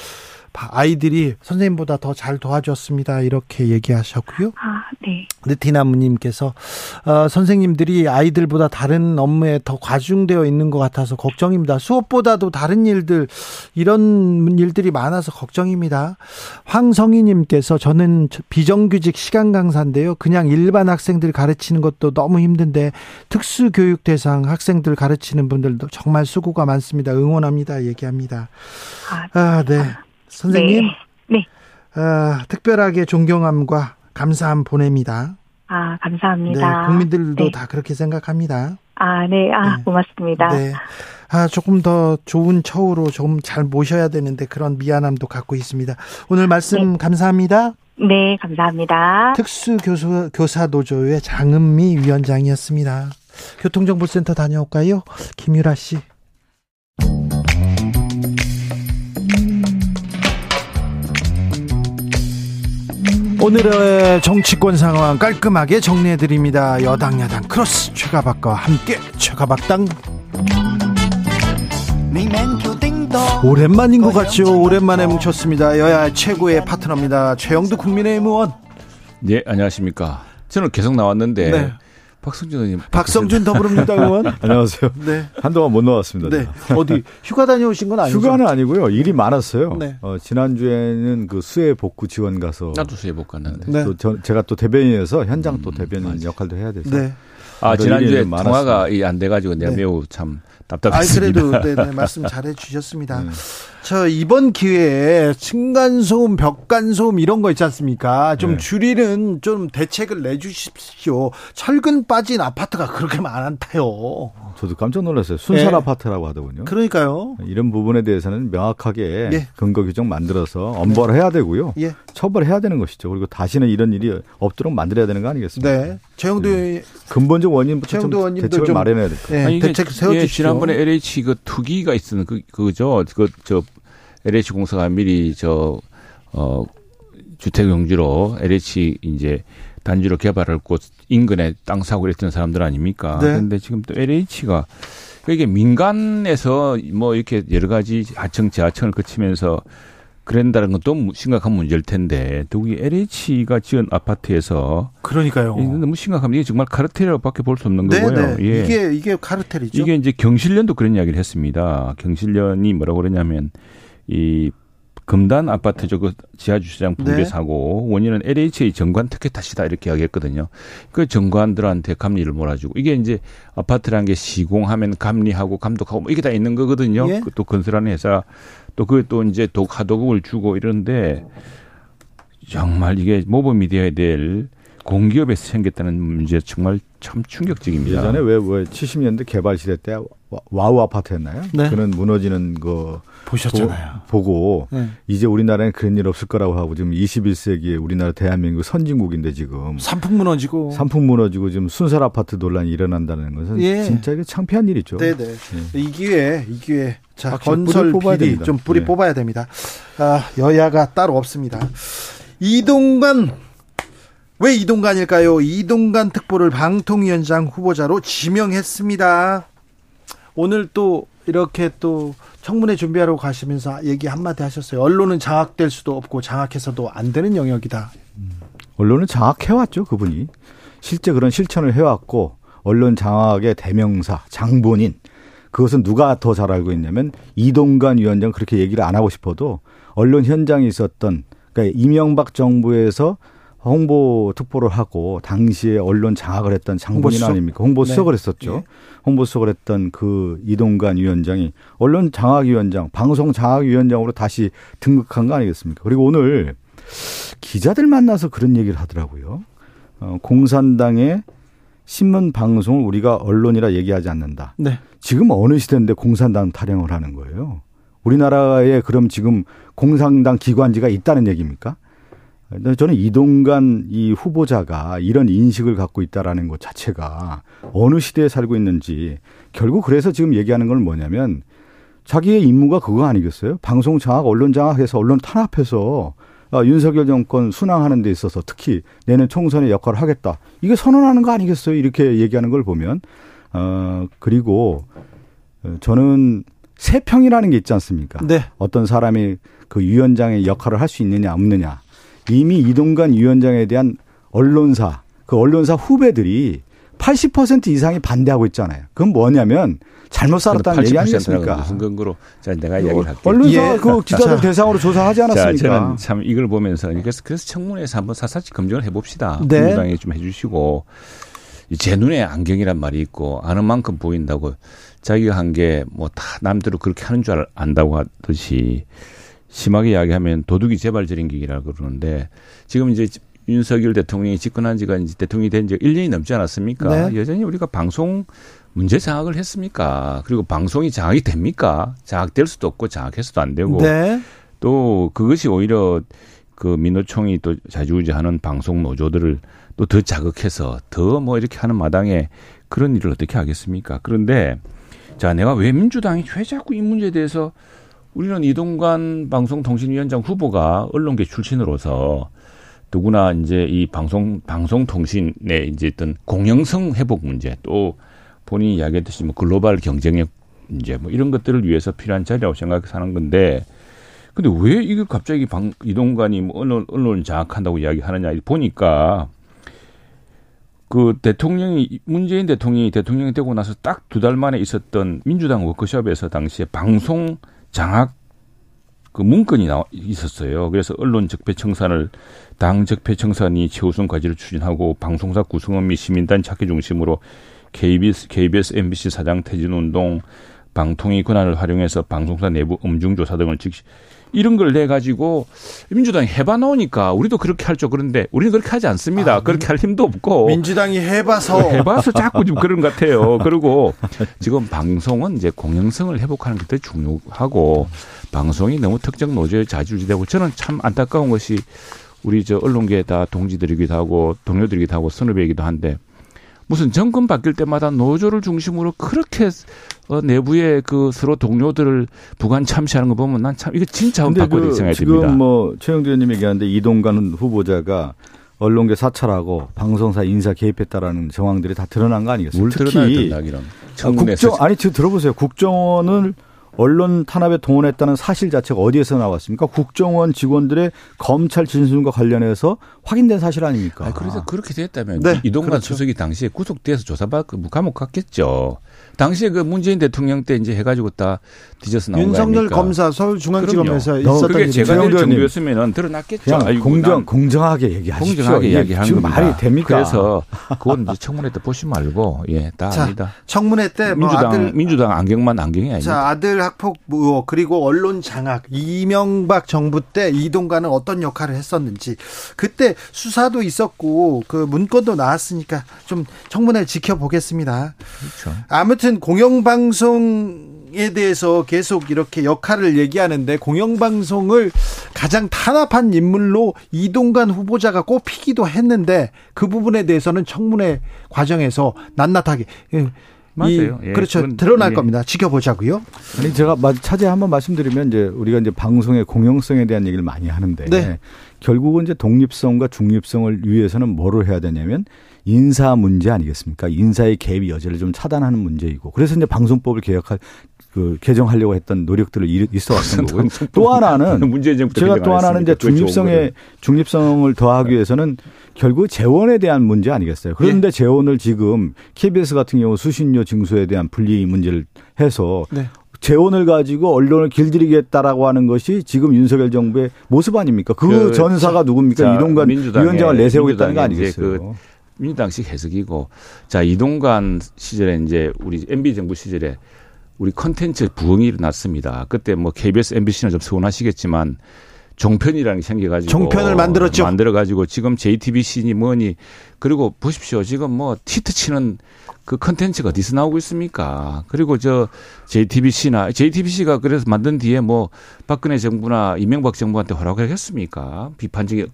아이들이 선생님보다 더 잘 도와줬습니다. 이렇게 얘기하셨고요. 네. 느티나무님께서 선생님들이 아이들보다 다른 업무에 더 과중되어 있는 것 같아서 걱정입니다. 수업보다도 다른 일들 이런 일들이 많아서 걱정입니다. 황성희님께서 저는 비정규직 시간 강사인데요. 그냥 일반 학생들 가르치는 것도 너무 힘든데 특수교육 대상 학생들 가르치는 분들도 정말 수고가 많습니다. 응원합니다. 얘기합니다. 네. 선생님, 네. 네. 특별하게 존경함과 감사함 보냅니다. 감사합니다. 네, 국민들도 네. 다 그렇게 생각합니다. 네. 네. 고맙습니다. 네. 조금 더 좋은 처우로 좀 잘 모셔야 되는데 그런 미안함도 갖고 있습니다. 오늘 말씀 네. 감사합니다. 네, 감사합니다. 특수교사 노조의 장은미 위원장이었습니다. 교통정보센터 다녀올까요? 김유라 씨. 오늘의 정치권 상황 깔끔하게 정리해드립니다. 여당 야당 크로스 최가박과 함께 최가박당. 오랜만인 것 같죠. 오랜만에 뭉쳤습니다. 여야 최고의 파트너입니다. 최영두 국민의힘 의원. 네, 안녕하십니까. 저는 계속 나왔는데 네. 박성준 의원님. 박성준 더불어민주당 의원. 안녕하세요. 네. 한동안 못 나왔습니다. 네. 어디 휴가 다녀오신 건 아니죠? 휴가는 아니고요. 일이 많았어요. 네. 지난주에는 그 수해 복구 지원 가서. 나도 수해 복구 갔는데. 네. 또 제가 또 대변인이어서 현장 또 대변인 역할도 해야 돼서. 네. 지난주에 통화가 안 돼가지고 내가 네. 매우 참 답답했습니다. 그래도 네, 말씀 잘해 주셨습니다. 네. 저 이번 기회에 층간소음, 벽간소음 이런 거 있지 않습니까? 좀 네. 줄이는 좀 대책을 내주십시오. 철근 빠진 아파트가 그렇게 많다요. 저도 깜짝 놀랐어요. 순살 네. 아파트라고 하더군요. 그러니까요. 이런 부분에 대해서는 명확하게 네. 근거 규정 만들어서 엄벌해야 되고요. 네. 처벌해야 되는 것이죠. 그리고 다시는 이런 일이 없도록 만들어야 되는 거 아니겠습니까? 네. 최영도 네. 근본적 원인부터 좀 대책을 좀 마련해야 될 거예요. 네. 대책 세워주시죠. 예, 지난번에 LH 그 투기가 있는 그거죠. LH 공사가 미리 주택 용지로 LH 이제 단지로 개발을 곧 인근에 땅 사고 그랬던 사람들 아닙니까? 네. 그런데 지금 또 LH가 이게 민간에서 뭐 이렇게 여러 가지 하청, 지하청을 거치면서 그런다는 건 또 심각한 문제일 텐데 더욱이 LH가 지은 아파트에서 그러니까요. 너무 심각합니다. 이게 정말 카르텔이라고밖에 볼 수 없는 거고요. 예. 이게 카르텔이죠. 이게 이제 경실련도 그런 이야기를 했습니다. 경실련이 뭐라고 그러냐면 이 금단 아파트 저거 지하 주차장 붕괴 네. 사고 원인은 LH의 정관 특혜 탓이다 이렇게 이야기했거든요. 그 정관들한테 감리를 몰아주고 이게 이제 아파트라는 게 시공하면 감리하고 감독하고 뭐 이게 다 있는 거거든요. 예? 또 건설하는 회사 또 그게 또 이제 하도급을 주고 이런데 정말 이게 모범이 되어야 될 공기업에서 생겼다는 문제 정말 참 충격적입니다. 예전에 왜 70년대 개발 시대 때 와우 아파트였나요? 네. 그는 무너지는 거 보셨잖아요. 보고 네. 이제 우리나라는 그런 일 없을 거라고 하고 지금 21세기에 우리나라 대한민국 선진국인데 지금 산풍 무너지고 지금 순살 아파트 논란이 일어난다는 것은 예. 진짜 이게 창피한 일이죠. 네네. 예. 이 기회에 자 건설 비리 좀 뿌리 네. 뽑아야 됩니다. 여야가 따로 없습니다. 왜 이동관일까요? 이동관 특보를 방통위원장 후보자로 지명했습니다. 오늘 또 이렇게 또 청문회 준비하러 가시면서 얘기 한마디 하셨어요. 언론은 장악될 수도 없고 장악해서도 안 되는 영역이다. 언론은 장악해왔죠. 그분이. 실제 그런 실천을 해왔고 언론 장악의 대명사, 장본인. 그것은 누가 더 잘 알고 있냐면 이동관 위원장 그렇게 얘기를 안 하고 싶어도 언론 현장에 있었던 그러니까 이명박 정부에서 홍보 특보를 하고 당시에 언론 장악을 했던 장본인 아닙니까? 홍보 수석을 네. 했었죠. 네. 홍보 수석을 했던 그 이동관 위원장이 언론 장악위원장, 방송 장악위원장으로 다시 등극한 거 아니겠습니까? 그리고 오늘 기자들 만나서 그런 얘기를 하더라고요. 공산당의 신문 방송을 우리가 언론이라 얘기하지 않는다. 네. 지금 어느 시대인데 공산당 타령을 하는 거예요. 우리나라에 그럼 지금 공산당 기관지가 있다는 얘기입니까? 저는 이동관 이 후보자가 이런 인식을 갖고 있다라는 것 자체가 어느 시대에 살고 있는지, 결국 그래서 지금 얘기하는 건 뭐냐면 자기의 임무가 그거 아니겠어요? 방송 장악, 언론 장악해서 언론 탄압해서 윤석열 정권 순항하는 데 있어서 특히 내년 총선의 역할을 하겠다. 이게 선언하는 거 아니겠어요? 이렇게 얘기하는 걸 보면. 그리고 저는 세평이라는 게 있지 않습니까? 네. 어떤 사람이 그 위원장의 역할을 할 수 있느냐 없느냐. 이미 이동관 위원장에 대한 언론사, 그 언론사 후배들이 80% 이상이 반대하고 있잖아요. 그건 뭐냐면 잘못 살았다는 얘기 아니겠습니까? 무슨 근거로? 자, 내가 이야기를 할게요. 언론사 예. 그 기자들 대상으로 조사하지 않았습니까? 자, 저는 참 이걸 보면서 그래서 청문회에서 한번 샅샅이 검증을 해봅시다. 네. 민주당에 좀 해주시고. 제 눈에 안경이란 말이 있고 아는 만큼 보인다고 자기가 한 게 뭐 다 남대로 그렇게 하는 줄 안다고 하듯이 심하게 이야기하면 도둑이 재발적인 기기라고 그러는데, 지금 이제 윤석열 대통령이 집권한 지가 이제 대통령이 된 지 1년이 넘지 않았습니까? 네. 여전히 우리가 방송 문제 장악을 했습니까? 그리고 방송이 장악이 됩니까? 장악될 수도 없고 장악해서도 안 되고. 네. 또 그것이 오히려 그 민노총이 또 좌지우지하는 방송 노조들을 또 더 자극해서 더 뭐 이렇게 하는 마당에 그런 일을 어떻게 하겠습니까? 그런데 자, 내가 왜 민주당이 왜 자꾸 이 문제에 대해서, 우리는 이동관 방송통신위원장 후보가 언론계 출신으로서 누구나 이제 이 방송통신의 이제 어떤 공영성 회복 문제, 또 본인이 이야기했듯이 뭐 글로벌 경쟁력 문제 뭐 이런 것들을 위해서 필요한 자리라고 생각해서 하는 건데, 근데 왜 이걸 갑자기 이동관이 뭐 언론을 장악한다고 이야기하느냐 보니까, 그 대통령이, 문재인 대통령이 대통령이 되고 나서 딱 2달 만에 있었던 민주당 워크숍에서 당시에 방송 장악 그 문건이 있었어요. 그래서 언론 적폐 청산을, 당 적폐 청산이 최우선 과제를 추진하고 방송사 구성원 및 시민단 찾기 중심으로 KBS, MBC 사장 퇴진 운동, 방통위 권한을 활용해서 방송사 내부 음중조사 등을 즉시, 이런 걸 내가지고 민주당이 해봐놓으니까 우리도 그렇게 할 줄. 그런데 우리는 그렇게 하지 않습니다. 그렇게 할 힘도 없고. 민주당이 해봐서 자꾸 좀 그런 것 같아요. 그리고 지금 방송은 이제 공영성을 회복하는 게 더 중요하고, 방송이 너무 특정 노조에 좌지우지되고, 저는 참 안타까운 것이 우리 저 언론계 다 동지들이기도 하고 동료들이기도 하고 선후배이기도 한데, 무슨 정권 바뀔 때마다 노조를 중심으로 그렇게 내부의 그 서로 동료들을 부관 참시하는 거 보면 난 참 이거 진짜 바꿔야 될 생각이 듭니다. 지금 뭐 최영두 의원님 얘기하는데 이동관 후보자가 언론계 사찰하고 방송사 인사 개입했다라는 정황들이 다 드러난 거 아니겠습니까? 특히 들어보세요. 국정원을 언론 탄압에 동원했다는 사실 자체가 어디에서 나왔습니까? 국정원 직원들의 검찰 진술과 관련해서 확인된 사실 아닙니까? 아니, 그래서 그렇게 됐다면 네, 이동관 그렇죠. 수석이 당시에 구속돼서 조사받고 감옥 갔겠죠. 당시에 그 문재인 대통령 때 이제 해가지고 다 뒤져서 나온 거 아닙니까? 윤석열 검사 서울중앙지검에서 있었던 그게 제가 될 정도였으면 드러났겠죠. 아이고, 공정하게 얘기하십시오. 공정하게 얘기하는 지금 겁니다. 말이 됩니까? 그래서 그건 이제 청문회 때 보시 말고 다 합니다. 청문회 때 민주당 안경이 아닙니다. 자, 아들 학폭 의혹 그리고 언론 장악, 이명박 정부 때 이동관은 어떤 역할을 했었는지, 그때 수사도 있었고 그 문건도 나왔으니까 좀 청문회 지켜보겠습니다. 그렇죠. 아무튼 공영방송에 대해서 계속 이렇게 역할을 얘기하는데, 공영방송을 가장 탄압한 인물로 이동관 후보자가 꼽히기도 했는데 그 부분에 대해서는 청문회 과정에서 낱낱하게 맞아요. 예, 그렇죠. 드러날 겁니다. 지켜보자고요. 아니, 제가 차제 한번 말씀드리면, 이제 우리가 이제 방송의 공영성에 대한 얘기를 많이 하는데 네. 결국은 이제 독립성과 중립성을 위해서는 뭐를 해야 되냐면 인사 문제 아니겠습니까? 인사의 개입 여지를 좀 차단하는 문제이고, 그래서 이제 방송법을 개정하려고 했던 노력들을 있어왔던 거고요. 또 하나는 제가 또 하나는 이제 중립성을 더하기 위해서는 결국 재원에 대한 문제 아니겠어요? 그런데 예. 재원을 지금 KBS 같은 경우 수신료 징수에 대한 분리 문제를 해서 네. 재원을 가지고 언론을 길들이겠다라고 하는 것이 지금 윤석열 정부의 모습 아닙니까? 그 전사가 누굽니까? 이동관 위원장을 내세우겠다는 거 아니겠어요? 민주당식 해석이고, 자, 이동관 시절에 이제 우리 MB 정부 시절에 우리 콘텐츠 부흥이 일어났습니다. 그때 뭐 KBS, MBC는 좀 서운하시겠지만 종편이라는 게 생겨가지고 종편을 만들었죠. 만들어가지고 지금 JTBC니 뭐니 그리고 보십시오. 지금 뭐 히트치는 그 컨텐츠가 어디서 나오고 있습니까? 그리고 저 JTBC가 그래서 만든 뒤에 뭐 박근혜 정부나 이명박 정부한테 허락을 했습니까? 비판적인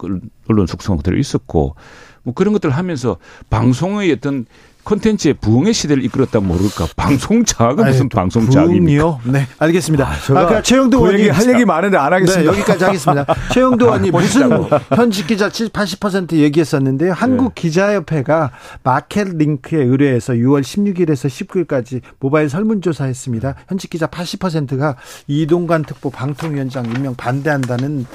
언론 속성은 그대로 있었고 뭐 그런 것들 하면서 방송의 어떤 콘텐츠의 부흥의 시대를 이끌었다 모를까. 방송자가 무슨 방송자입니까? 네, 알겠습니다. 제가 최영도 의원이 할 얘기 많은데 안 하겠습니다. 네, 여기까지 하겠습니다. 최영도 의원이 무슨 현직 기자 80% 얘기했었는데요. 한국기자협회가 마켓링크에 의뢰해서 6월 16일에서 19일까지 모바일 설문조사했습니다. 현직 기자 80%가 이동관 특보 방통위원장 임명 반대한다는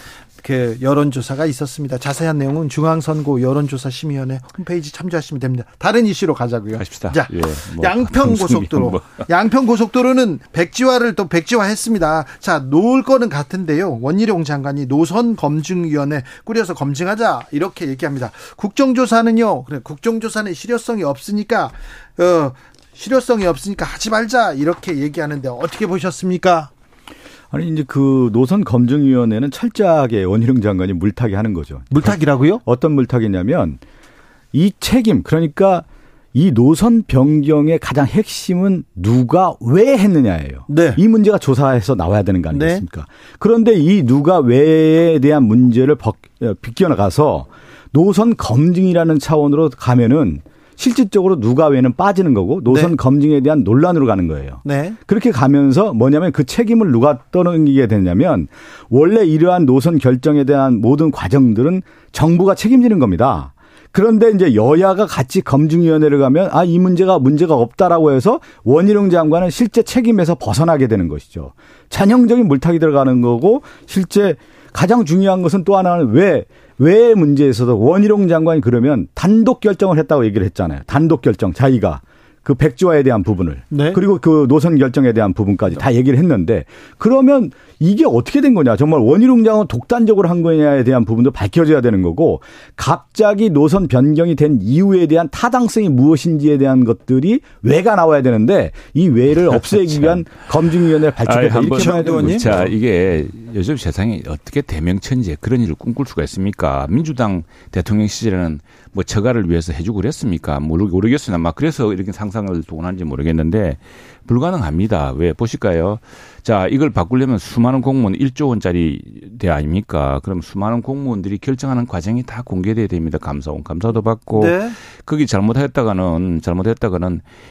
그 여론조사가 있었습니다. 자세한 내용은 중앙선거 여론조사심의위원회 홈페이지 참조하시면 됩니다. 다른 이슈로 가자고요. 가십시다. 자, 예, 뭐 양평고속도로. 양평고속도로는 백지화를 또 백지화했습니다. 자, 놓을 거는 같은데요. 원희룡 장관이 노선검증위원회 꾸려서 검증하자 이렇게 얘기합니다. 국정조사는요. 그래, 국정조사는 실효성이 없으니까 하지 말자 이렇게 얘기하는데 어떻게 보셨습니까? 아니 이제 그 노선 검증위원회는 철저하게 원희룡 장관이 물타기 하는 거죠. 물타기라고요? 어떤 물타기냐면 이 책임 그러니까 이 노선 변경의 가장 핵심은 누가 왜 했느냐예요. 네. 이 문제가 조사해서 나와야 되는 거 아니겠습니까? 네. 그런데 이 누가 왜에 대한 문제를 벗겨나가서 노선 검증이라는 차원으로 가면은 실질적으로 누가 왜는 빠지는 거고 노선 네. 검증에 대한 논란으로 가는 거예요. 네. 그렇게 가면서 뭐냐면 그 책임을 누가 떠넘기게 되냐면 원래 이러한 노선 결정에 대한 모든 과정들은 정부가 책임지는 겁니다. 그런데 이제 여야가 같이 검증위원회를 가면 아, 이 문제가 없다라고 해서 원희룡 장관은 실제 책임에서 벗어나게 되는 것이죠. 전형적인 물타기 들어가는 거고 실제 가장 중요한 것은 또 하나는 왜 문제에서도 원희룡 장관이 그러면 단독 결정을 했다고 얘기를 했잖아요. 단독 결정 자기가 그 백지화에 대한 부분을 네. 그리고 그 노선 결정에 대한 부분까지 다 얘기를 했는데 그러면 이게 어떻게 된 거냐. 정말 원희룡 장관은 독단적으로 한 거냐에 대한 부분도 밝혀져야 되는 거고 갑자기 노선 변경이 된 이유에 대한 타당성이 무엇인지에 대한 것들이 왜가 나와야 되는데 이 왜를 없애기 위한 검증위원회를 발족했다. 이렇게 말해야 되는 거죠. 자, 이게 요즘 세상이 어떻게 대명천지에 그런 일을 꿈꿀 수가 있습니까? 민주당 대통령 시절에는 뭐 처가를 위해서 해주고 그랬습니까? 모르겠으나 막 그래서 이렇게 상상을 동원하는지 모르겠는데 불가능합니다. 왜 보실까요? 자, 이걸 바꾸려면 수많은 공무원 1조 원짜리 대 아닙니까? 그럼 수많은 공무원들이 결정하는 과정이 다 공개돼야 됩니다. 감사도 받고 네. 거기 잘못했다가는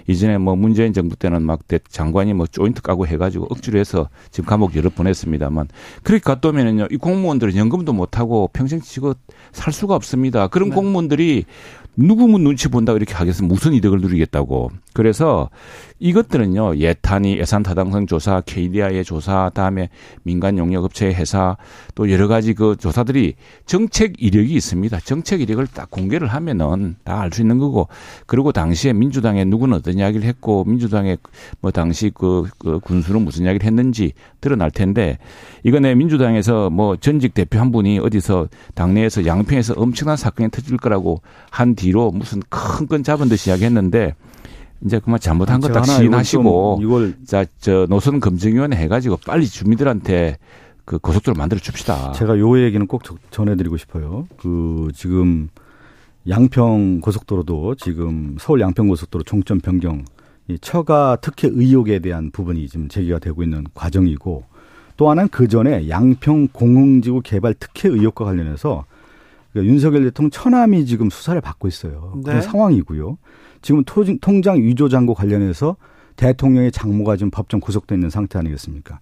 이전에 뭐 문재인 정부 때는 막 장관이 뭐 조인트 까고 해가지고 억지로 해서 지금 감옥 여러 번 했습니다만 그렇게 갔다 오면은요 이 공무원들은 연금도 못 하고 평생 치고 살 수가 없습니다. 그런 네. 공무원들이 누구면 눈치 본다고 이렇게 하겠으면 무슨 이득을 누리겠다고. 그래서 이것들은요, 예탄위, 예산타당성 조사, KDI의 조사, 다음에 민간 용역업체의 회사, 또 여러 가지 그 조사들이 정책 이력이 있습니다. 정책 이력을 딱 공개를 하면은 다 알 수 있는 거고. 그리고 당시에 민주당의 누구는 어떤 이야기를 했고, 민주당의 뭐 당시 그 군수는 무슨 이야기를 했는지 드러날 텐데, 이거는 민주당에서 뭐 전직 대표 한 분이 어디서 당내에서 양평에서 엄청난 사건이 터질 거라고 한 뒤로 무슨 큰 건 잡은 듯이 이야기했는데 이제 그만 잘못한 것 다 시인하시고 이걸 저 노선 검증위원회 해가지고 빨리 주민들한테 그 고속도로 만들어 줍시다. 제가 요 얘기는 꼭 전해드리고 싶어요. 그 지금 양평 고속도로도 지금 서울 양평 고속도로 종점 변경 이 처가 특혜 의혹에 대한 부분이 지금 제기가 되고 있는 과정이고 또 하나는 그 전에 양평 공흥지구 개발 특혜 의혹과 관련해서 그러니까 윤석열 대통령 처남이 지금 수사를 받고 있어요. 네. 그런 상황이고요. 지금 통장 위조 잔고 관련해서 대통령의 장모가 지금 법정 구속돼 있는 상태 아니겠습니까?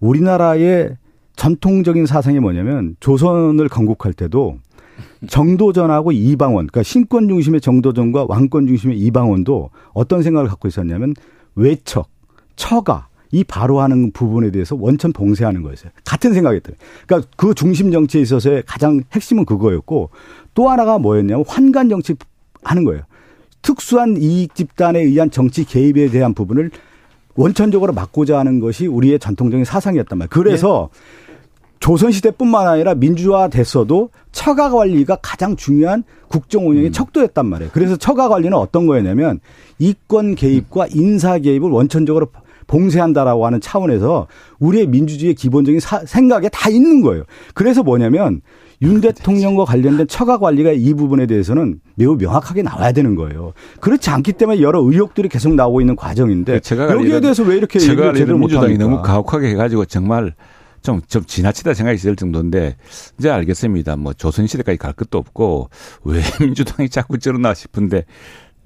우리나라의 전통적인 사상이 뭐냐면 조선을 건국할 때도 정도전하고 이방원, 그러니까 신권 중심의 정도전과 왕권 중심의 이방원도 어떤 생각을 갖고 있었냐면 외척, 처가. 이 바로하는 부분에 대해서 원천 봉쇄하는 거였어요. 같은 생각이었어요. 그러니까 그 중심 정치에 있어서의 가장 핵심은 그거였고 또 하나가 뭐였냐면 환관 정치 하는 거예요. 특수한 이익 집단에 의한 정치 개입에 대한 부분을 원천적으로 막고자 하는 것이 우리의 전통적인 사상이었단 말이에요. 그래서 네. 조선시대뿐만 아니라 민주화됐어도 처가 관리가 가장 중요한 국정 운영의 척도였단 말이에요. 그래서 처가 관리는 어떤 거였냐면 이권 개입과 인사 개입을 원천적으로 봉쇄한다라고 하는 차원에서 우리의 민주주의의 기본적인 생각에 다 있는 거예요. 그래서 뭐냐면 윤 대통령과 관련된 처가 관리가 이 부분에 대해서는 매우 명확하게 나와야 되는 거예요. 그렇지 않기 때문에 여러 의혹들이 계속 나오고 있는 과정인데 여기에 대해서 왜 이렇게 얘기를 제대로 못합니까? 민주당이 너무 가혹하게 해가지고 정말 좀 지나치다 생각이 들 정도인데 이제 알겠습니다. 뭐 조선시대까지 갈 것도 없고 왜 민주당이 자꾸 저러나 싶은데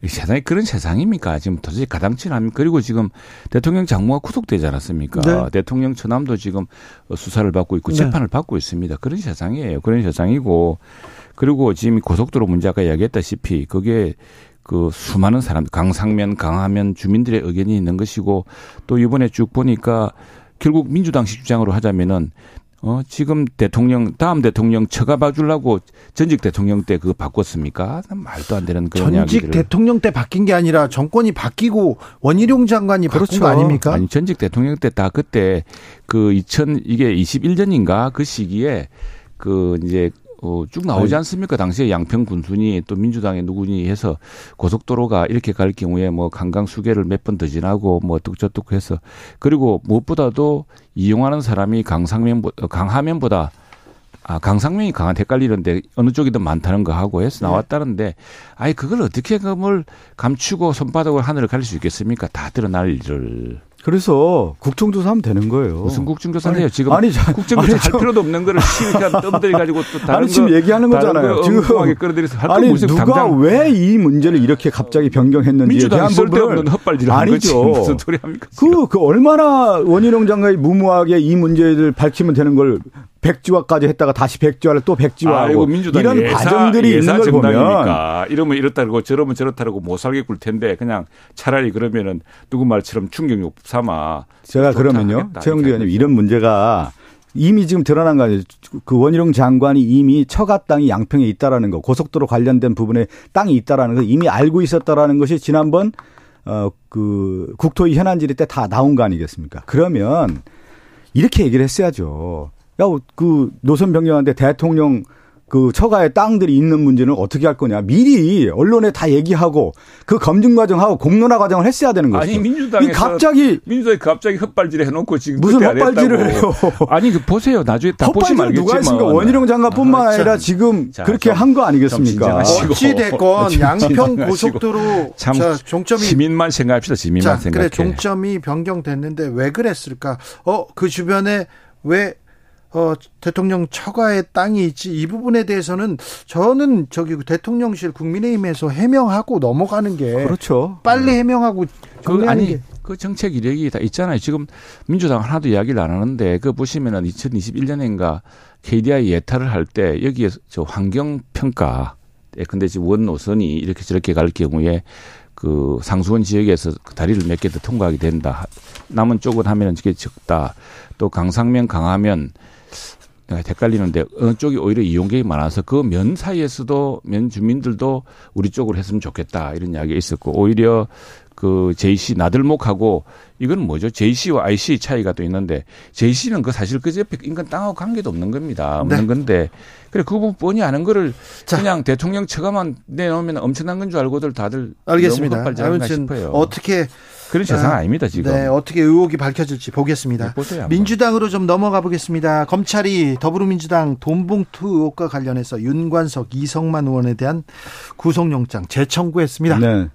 이 세상이 그런 세상입니까? 지금 도대체 가당치는. 그리고 지금 대통령 장모가 구속되지 않았습니까? 네. 대통령 처남도 지금 수사를 받고 있고 재판을 받고 있습니다. 그런 세상이에요. 그런 세상이고 그리고 지금 고속도로 문제 아까 이야기했다시피 그게 그 수많은 사람들 강상면 강하면 주민들의 의견이 있는 것이고 또 이번에 쭉 보니까 결국 민주당식 주장으로 하자면은 지금 대통령, 다음 대통령 처가 봐주려고 전직 대통령 때 그거 바꿨습니까? 말도 안 되는 그런 이야기들. 전직 대통령 때 바뀐 게 아니라 정권이 바뀌고 원희룡 장관이 바꾼 거 아닙니까? 아니, 전직 대통령 때 다 그때 그 2021년인가 그 시기에 그 이제 쭉 나오지 않습니까? 당시에 양평 군순이 또 민주당의 누구니 해서 고속도로가 이렇게 갈 경우에 뭐 강강 수계를 몇 번 더 지나고 뭐 어떡저떡 해서 그리고 무엇보다도 이용하는 사람이 강하면보다 강상면이 강한테 헷갈리는데 어느 쪽이든 많다는 거 하고 해서 나왔다는데 아니 그걸 어떻게 그걸 감추고 손바닥으로 하늘을 가릴 수 있겠습니까? 다 드러날 일을. 그래서 국정조사하면 되는 거예요. 무슨 국정조사를 해요? 지금 국정조사 할 필요도 없는 거를 시위가 떠들어가지고 또 다른 아니, 지금 얘기하는 거잖아요. 지금 끌어들여서 할 아니 누가 왜 이 문제를 이렇게 갑자기 변경했는지에 대한 부분은 헛발질을 하는 거죠. 무슨 소리 합니까? 그 얼마나 원희룡 장관이 무모하게 이 문제를 밝히면 되는 걸 백지화까지 했다가 다시 백지화를 또 백지화하고 이런 과정들이 있는 걸 보면 이러면 이렇다고 저러면 저렇다고 못 살게 굴 텐데 그냥 차라리 그러면은 누구 말처럼 충격욕 삼아 제가 그러면요 최영두 의원님 이런 문제가 이미 지금 드러난 거 아니에요. 그 원희룡 장관이 이미 처가 땅이 양평에 있다라는 거 고속도로 관련된 부분에 땅이 있다라는 거 이미 알고 있었다라는 것이 지난번 그 국토위 현안 질의 때 다 나온 거 아니겠습니까? 그러면 이렇게 얘기를 했어야죠. 야, 그 노선 변경하는데 대통령 그 처가에 땅들이 있는 문제는 어떻게 할 거냐. 미리 언론에 다 얘기하고 그 검증 과정하고 공론화 과정을 했어야 되는 거죠. 아니 민주당이 갑자기 헛발질을 해놓고 지금 무슨 헛발질을 해요? 아니 그 보세요. 나중에 다 보시면 알겠지만 누가 했습니까? 원희룡 장관뿐만 아니라 지금 자, 그렇게 한 거 아니겠습니까? 어찌 됐건 양평 고속도로 자, 종점이 시민만 생각합시다. 시민만 생각. 그래 종점이 변경됐는데 왜 그랬을까? 그 주변에 왜 대통령 처가의 땅이 있지 이 부분에 대해서는 저는 저기 대통령실 국민의힘에서 해명하고 넘어가는 게 그렇죠. 빨리 해명하고 그 정책 이력이 다 있잖아요. 지금 민주당 하나도 이야기를 안 하는데 그 보시면은 2021년인가 KDI 예타를 할 때 여기에 저 환경 평가 근데 지금 원 노선이 이렇게 저렇게 갈 경우에 그 상수원 지역에서 다리를 몇 개 더 통과하게 된다. 남은 쪽은 하면은 이게 적다. 또 강상면 강하면 헷갈리는데 어느 쪽이 오히려 이용객이 많아서 그 면 사이에서도 면 주민들도 우리 쪽으로 했으면 좋겠다 이런 이야기가 있었고 오히려 그 JC 나들목하고 이건 뭐죠? JC와 IC 차이가 또 있는데 JC는 그 사실 그 옆에 인간 땅하고 관계도 없는 겁니다. 없는 건데 그래 그 부분 뻔히 아는 거를 그냥 대통령 처가만 내놓으면 엄청난 건 줄 알고들 다들 알겠습니다. 아무튼 어떻게 그런 세상 아닙니다 지금. 네, 어떻게 의혹이 밝혀질지 보겠습니다. 네, 민주당으로 좀 넘어가 보겠습니다. 검찰이 더불어민주당 돈봉투 의혹과 관련해서 윤관석, 이성만 의원에 대한 구속영장 재청구했습니다. 네,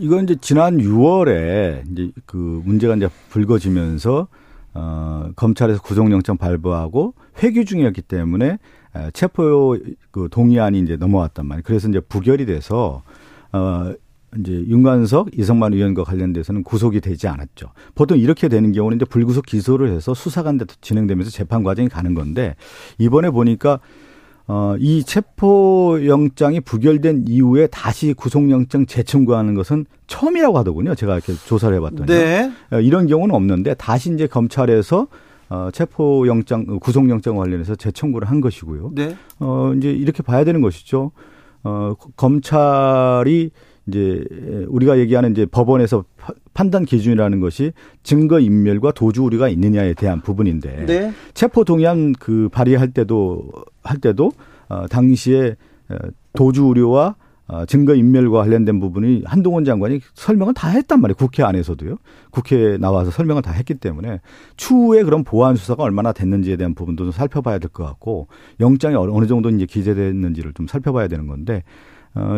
이건 이제 지난 6월에 이제 그 문제가 이제 불거지면서 검찰에서 구속영장 발부하고 회기 중이었기 때문에 체포 그 동의안이 이제 넘어왔단 말이에요. 그래서 이제 부결이 돼서 이제 윤관석, 이성만 의원과 관련돼서는 구속이 되지 않았죠. 보통 이렇게 되는 경우는 이제 불구속 기소를 해서 수사가 진행되면서 재판 과정이 가는 건데 이번에 보니까 이 체포영장이 부결된 이후에 다시 구속영장 재청구하는 것은 처음이라고 하더군요. 제가 이렇게 조사를 해봤더니 네. 이런 경우는 없는데 다시 이제 검찰에서 체포영장, 구속영장 관련해서 재청구를 한 것이고요. 네. 이제 이렇게 봐야 되는 것이죠. 검찰이 이제 우리가 얘기하는 이제 법원에서 판단 기준이라는 것이 증거 인멸과 도주 우려가 있느냐에 대한 부분인데 네. 체포 동의안 그 발의할 때도 당시에 도주 우려와 증거인멸과 관련된 부분이 한동훈 장관이 설명을 다 했단 말이에요. 국회 안에서도요. 국회에 나와서 설명을 다 했기 때문에 추후에 그럼 보안 수사가 얼마나 됐는지에 대한 부분도 좀 살펴봐야 될 것 같고, 영장이 어느 정도 이제 기재됐는지를 좀 살펴봐야 되는 건데,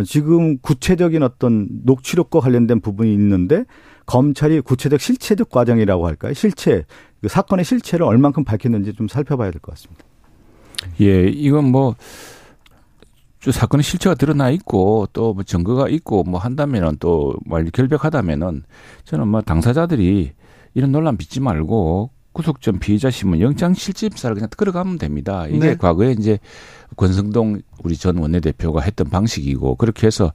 지금 구체적인 어떤 녹취록과 관련된 부분이 있는데 검찰이 구체적 실체적 과정이라고 할까요? 실체, 그 사건의 실체를 얼만큼 밝혔는지 좀 살펴봐야 될 것 같습니다. 예, 이건 뭐 사건의 실체가 드러나 있고 또 뭐 증거가 있고 뭐 한다면은 또 결백하다면은 저는 뭐 당사자들이 이런 논란 빚지 말고 구속 전 피의자 신문 영장 실질심사를 그냥 끌어가면 됩니다. 이게 네. 과거에 이제 권성동 우리 전 원내대표가 했던 방식이고, 그렇게 해서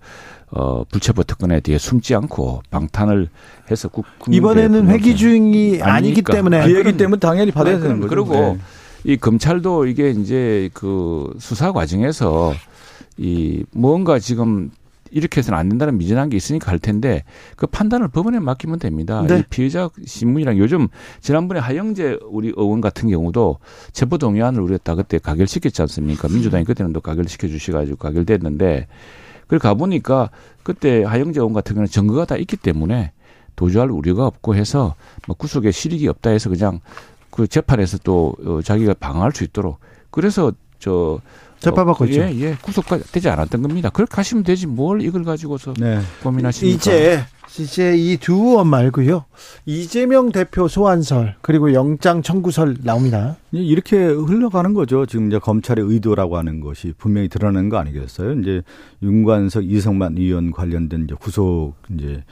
불체포 특권에 대해 숨지 않고 방탄을 해서 이번에는 회기 중이 아니기 때문에 기회이기 때문에 당연히 받아야 되는 거죠. 그리고 네. 이 검찰도 이게 이제 그 수사 과정에서 이 뭔가 지금 이렇게 해서는 안 된다는 미진한 게 있으니까 할 텐데 그 판단을 법원에 맡기면 됩니다. 네. 이 피의자 신문이랑 요즘 지난번에 하영재 우리 의원 같은 경우도 체포 동의안을 우리가 다 그때 가결시켰지 않습니까? 민주당이 그때는 또 가결시켜 주셔가지고 가결됐는데, 그걸 가보니까 그때 하영재 의원 같은 경우는 증거가 다 있기 때문에 도주할 우려가 없고 해서 구속에 실익이 없다 해서 그냥 그 재판에서 또 자기가 방어할 수 있도록 그래서 저 재판받고 있죠. 예, 예. 구속까지 되지 않았던 겁니다. 그렇게 하시면 되지 뭘 이걸 가지고서 네. 고민하십니까? 이제 이 두 의원 말고요. 이재명 대표 소환설 그리고 영장 청구설 나옵니다. 이렇게 흘러가는 거죠. 지금 이제 검찰의 의도라고 하는 것이 분명히 드러나는 거 아니겠어요? 이제 윤관석, 이성만 의원 관련된 이제 구속 이제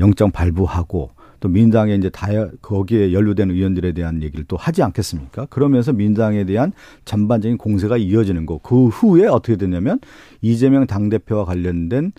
영장 발부하고. 또 민당에 이제 다 거기에 연루된 의원들에 대한 얘기를 또 하지 않겠습니까? 그러면서 민당에 대한 전반적인 공세가 이어지는 거. 그 후에 어떻게 되냐면 이재명 당대표와 관련된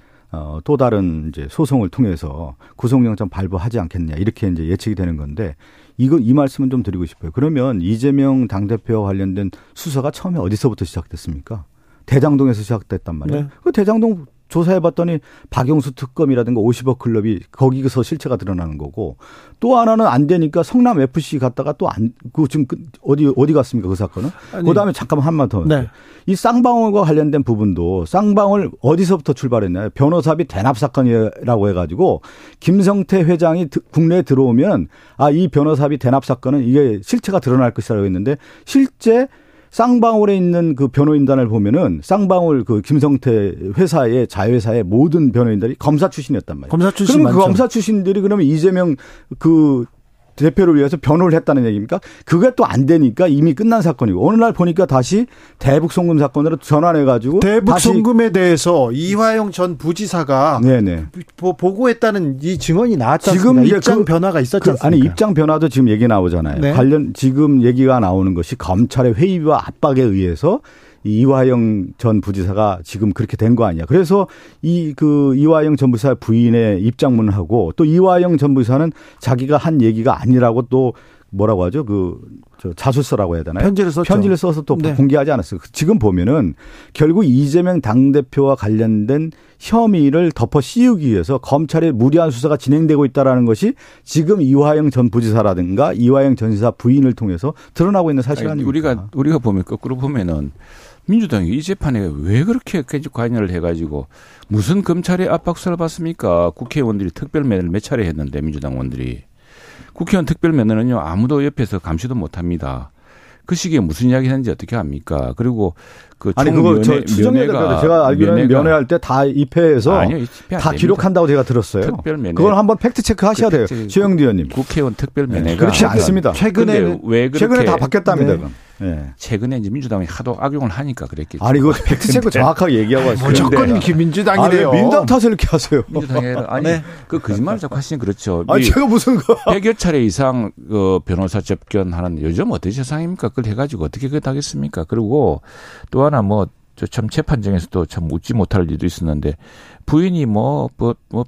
또 다른 이제 소송을 통해서 구속영장 발부하지 않겠냐 이렇게 이제 예측이 되는 건데, 이 말씀은 좀 드리고 싶어요. 그러면 이재명 당대표와 관련된 수사가 처음에 어디서부터 시작됐습니까? 대장동에서 시작됐단 말이에요. 네. 그 대장동 조사해봤더니 박영수 특검이라든가 50억 클럽이 거기서 실체가 드러나는 거고, 또 하나는 안 되니까 성남 FC 갔다가 또 그 지금 어디 갔습니까 그 사건은? 그 다음에 잠깐만 한마디 더. 네. 이 쌍방울과 관련된 부분도 쌍방울 어디서부터 출발했나요? 변호사비 대납 사건이라고 해가지고 김성태 회장이 국내에 들어오면 이 변호사비 대납 사건은 이게 실체가 드러날 것이라고 했는데, 실제 쌍방울에 있는 그 변호인단을 보면은 쌍방울 그 김성태 회사의 자회사의 모든 변호인단이 검사 출신이었단 말이에요. 검사 출신 그럼 맞죠. 그 검사 출신들이 그러면 이재명 그 대표를 위해서 변호를 했다는 얘기입니까? 그게 또 안 되니까 이미 끝난 사건이고, 어느 날 보니까 다시 대북송금 사건으로 전환해가지고 대북송금에 대해서 이화영 전 부지사가 네네. 보고했다는 이 증언이 나왔지 않습니까? 지금 입장 변화가 있었지 않습니까? 아니 입장 변화도 지금 얘기 나오잖아요. 네. 관련 지금 얘기가 나오는 것이 검찰의 회의와 압박에 의해서 이화영 전 부지사가 지금 그렇게 된 거 아니야. 그래서 이화영 전 부지사 부인의 입장문하고 또 이화영 전 부지사는 자기가 한 얘기가 아니라고 또 뭐라고 하죠? 자술서라고 해야 되나요? 편지를 써서 또 네. 공개하지 않았어요. 지금 보면은 결국 이재명 당대표와 관련된 혐의를 덮어 씌우기 위해서 검찰의 무리한 수사가 진행되고 있다라는 것이 지금 이화영 전 부지사라든가 이화영 전 지사 부인을 통해서 드러나고 있는 사실 아닙니까? 우리가 보면 거꾸로 보면은 민주당이 이 재판에 왜 그렇게 관여를 해가지고 무슨 검찰의 압박수사를 받습니까? 국회의원들이 특별면을 몇 차례 했는데 민주당 의원들이. 국회의원 특별면허는요 아무도 옆에서 감시도 못합니다. 그 시기에 무슨 이야기 했는지 어떻게 합니까? 그리고 제가 알기로는 면회할 때 다 입회해서 다 기록한다고 제가 들었어요. 특별면회. 그걸 한번 팩트 체크 하셔야 돼요, 최영두 의원님. 국회의원 특별면회가 네, 그렇지 않습니다. 최근에 다 바뀌었답니다. 네. 네. 최근에 이제 민주당이 하도 악용을 하니까 그랬겠죠. 아니 이거 팩트 체크 정확하게 얘기하고 하시죠. 무조건 민주당이래요. 민당 탓을 이렇게 하세요. 민주당이래요. 아니 네. 그 거짓말을 자꾸 하시니 그렇죠. 아니 제가 무슨 100여 차례 이상 변호사 접견하는 요즘 어떤 세상입니까? 그걸 해가지고 어떻게 그걸 하겠습니까? 그리고 또 하나 참 재판장에서도 참 웃지 못할 일도 있었는데, 부인이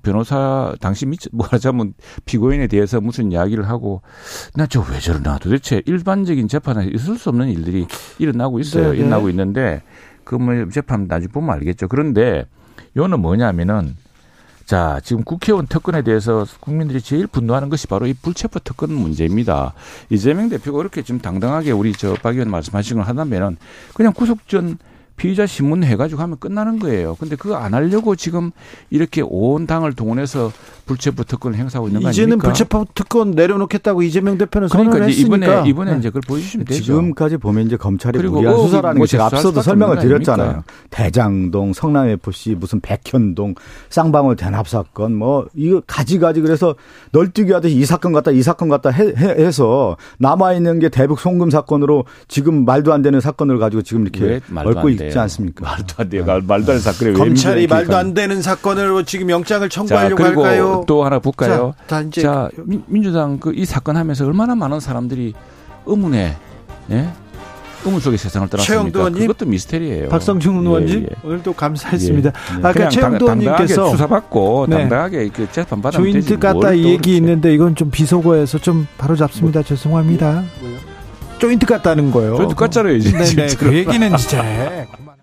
변호사 당시 말하자면 피고인에 대해서 무슨 이야기를 하고 나 저 왜 저러나 도대체 일반적인 재판에 있을 수 없는 일들이 일어나고 있어요. 네네. 일어나고 있는데 그 재판 나중에 보면 알겠죠. 그런데 요는 뭐냐면은 자, 지금 국회의원 특권에 대해서 국민들이 제일 분노하는 것이 바로 이 불체포 특권 문제입니다. 이재명 대표가 이렇게 지금 당당하게 우리 박 의원 말씀하신 걸 하다면은 그냥 구속 전 피의자 신문 해가지고 하면 끝나는 거예요. 근데 그거 안 하려고 지금 이렇게 온 당을 동원해서 불체포 특권을 행사하고 있는 거 아닙니까? 이제는 불체포 특권 내려놓겠다고 이재명 대표는 선언을 했으니까. 그러니까 이번에 네. 이제 그걸 보여주시면 되죠. 지금까지 보면 이제 검찰이 무리한 수사라는 게 제가 앞서도 설명을 드렸잖아요. 아닙니까? 대장동, 성남FC, 무슨 백현동, 쌍방울 대납사건 뭐 이거 가지가지 그래서 널뛰기 하듯이 이 사건 같다 이 사건 같다 해서 남아있는 게 대북 송금 사건으로 지금 말도 안 되는 사건을 가지고 지금 이렇게 얽고 있지 않습니까? 말도 안 돼요. 말도 안 되는 사건에 검찰이 말도 안 되는 사건으로 지금 영장을 청구하려고 할까요? 또 하나 볼까요? 자, 민주당 그 이 사건 하면서 얼마나 많은 사람들이 의문에, 예? 의문 속에 세상을 떠났습니까? 그것도 미스테리예요. 박성중 의원님 오늘도 감사했습니다. 예. 아까 최영도 의원님께서 수사받고 네. 당당하게 그 재판 받으면 되지. 조인트 같다 이 얘기 있는데 이건 좀 비속어에서 좀 바로 잡습니다. 뭐, 죄송합니다. 뭐요? 조인트 같다는 거요. 조인트 같잖아요 이제. 네, 그 얘기는 진짜.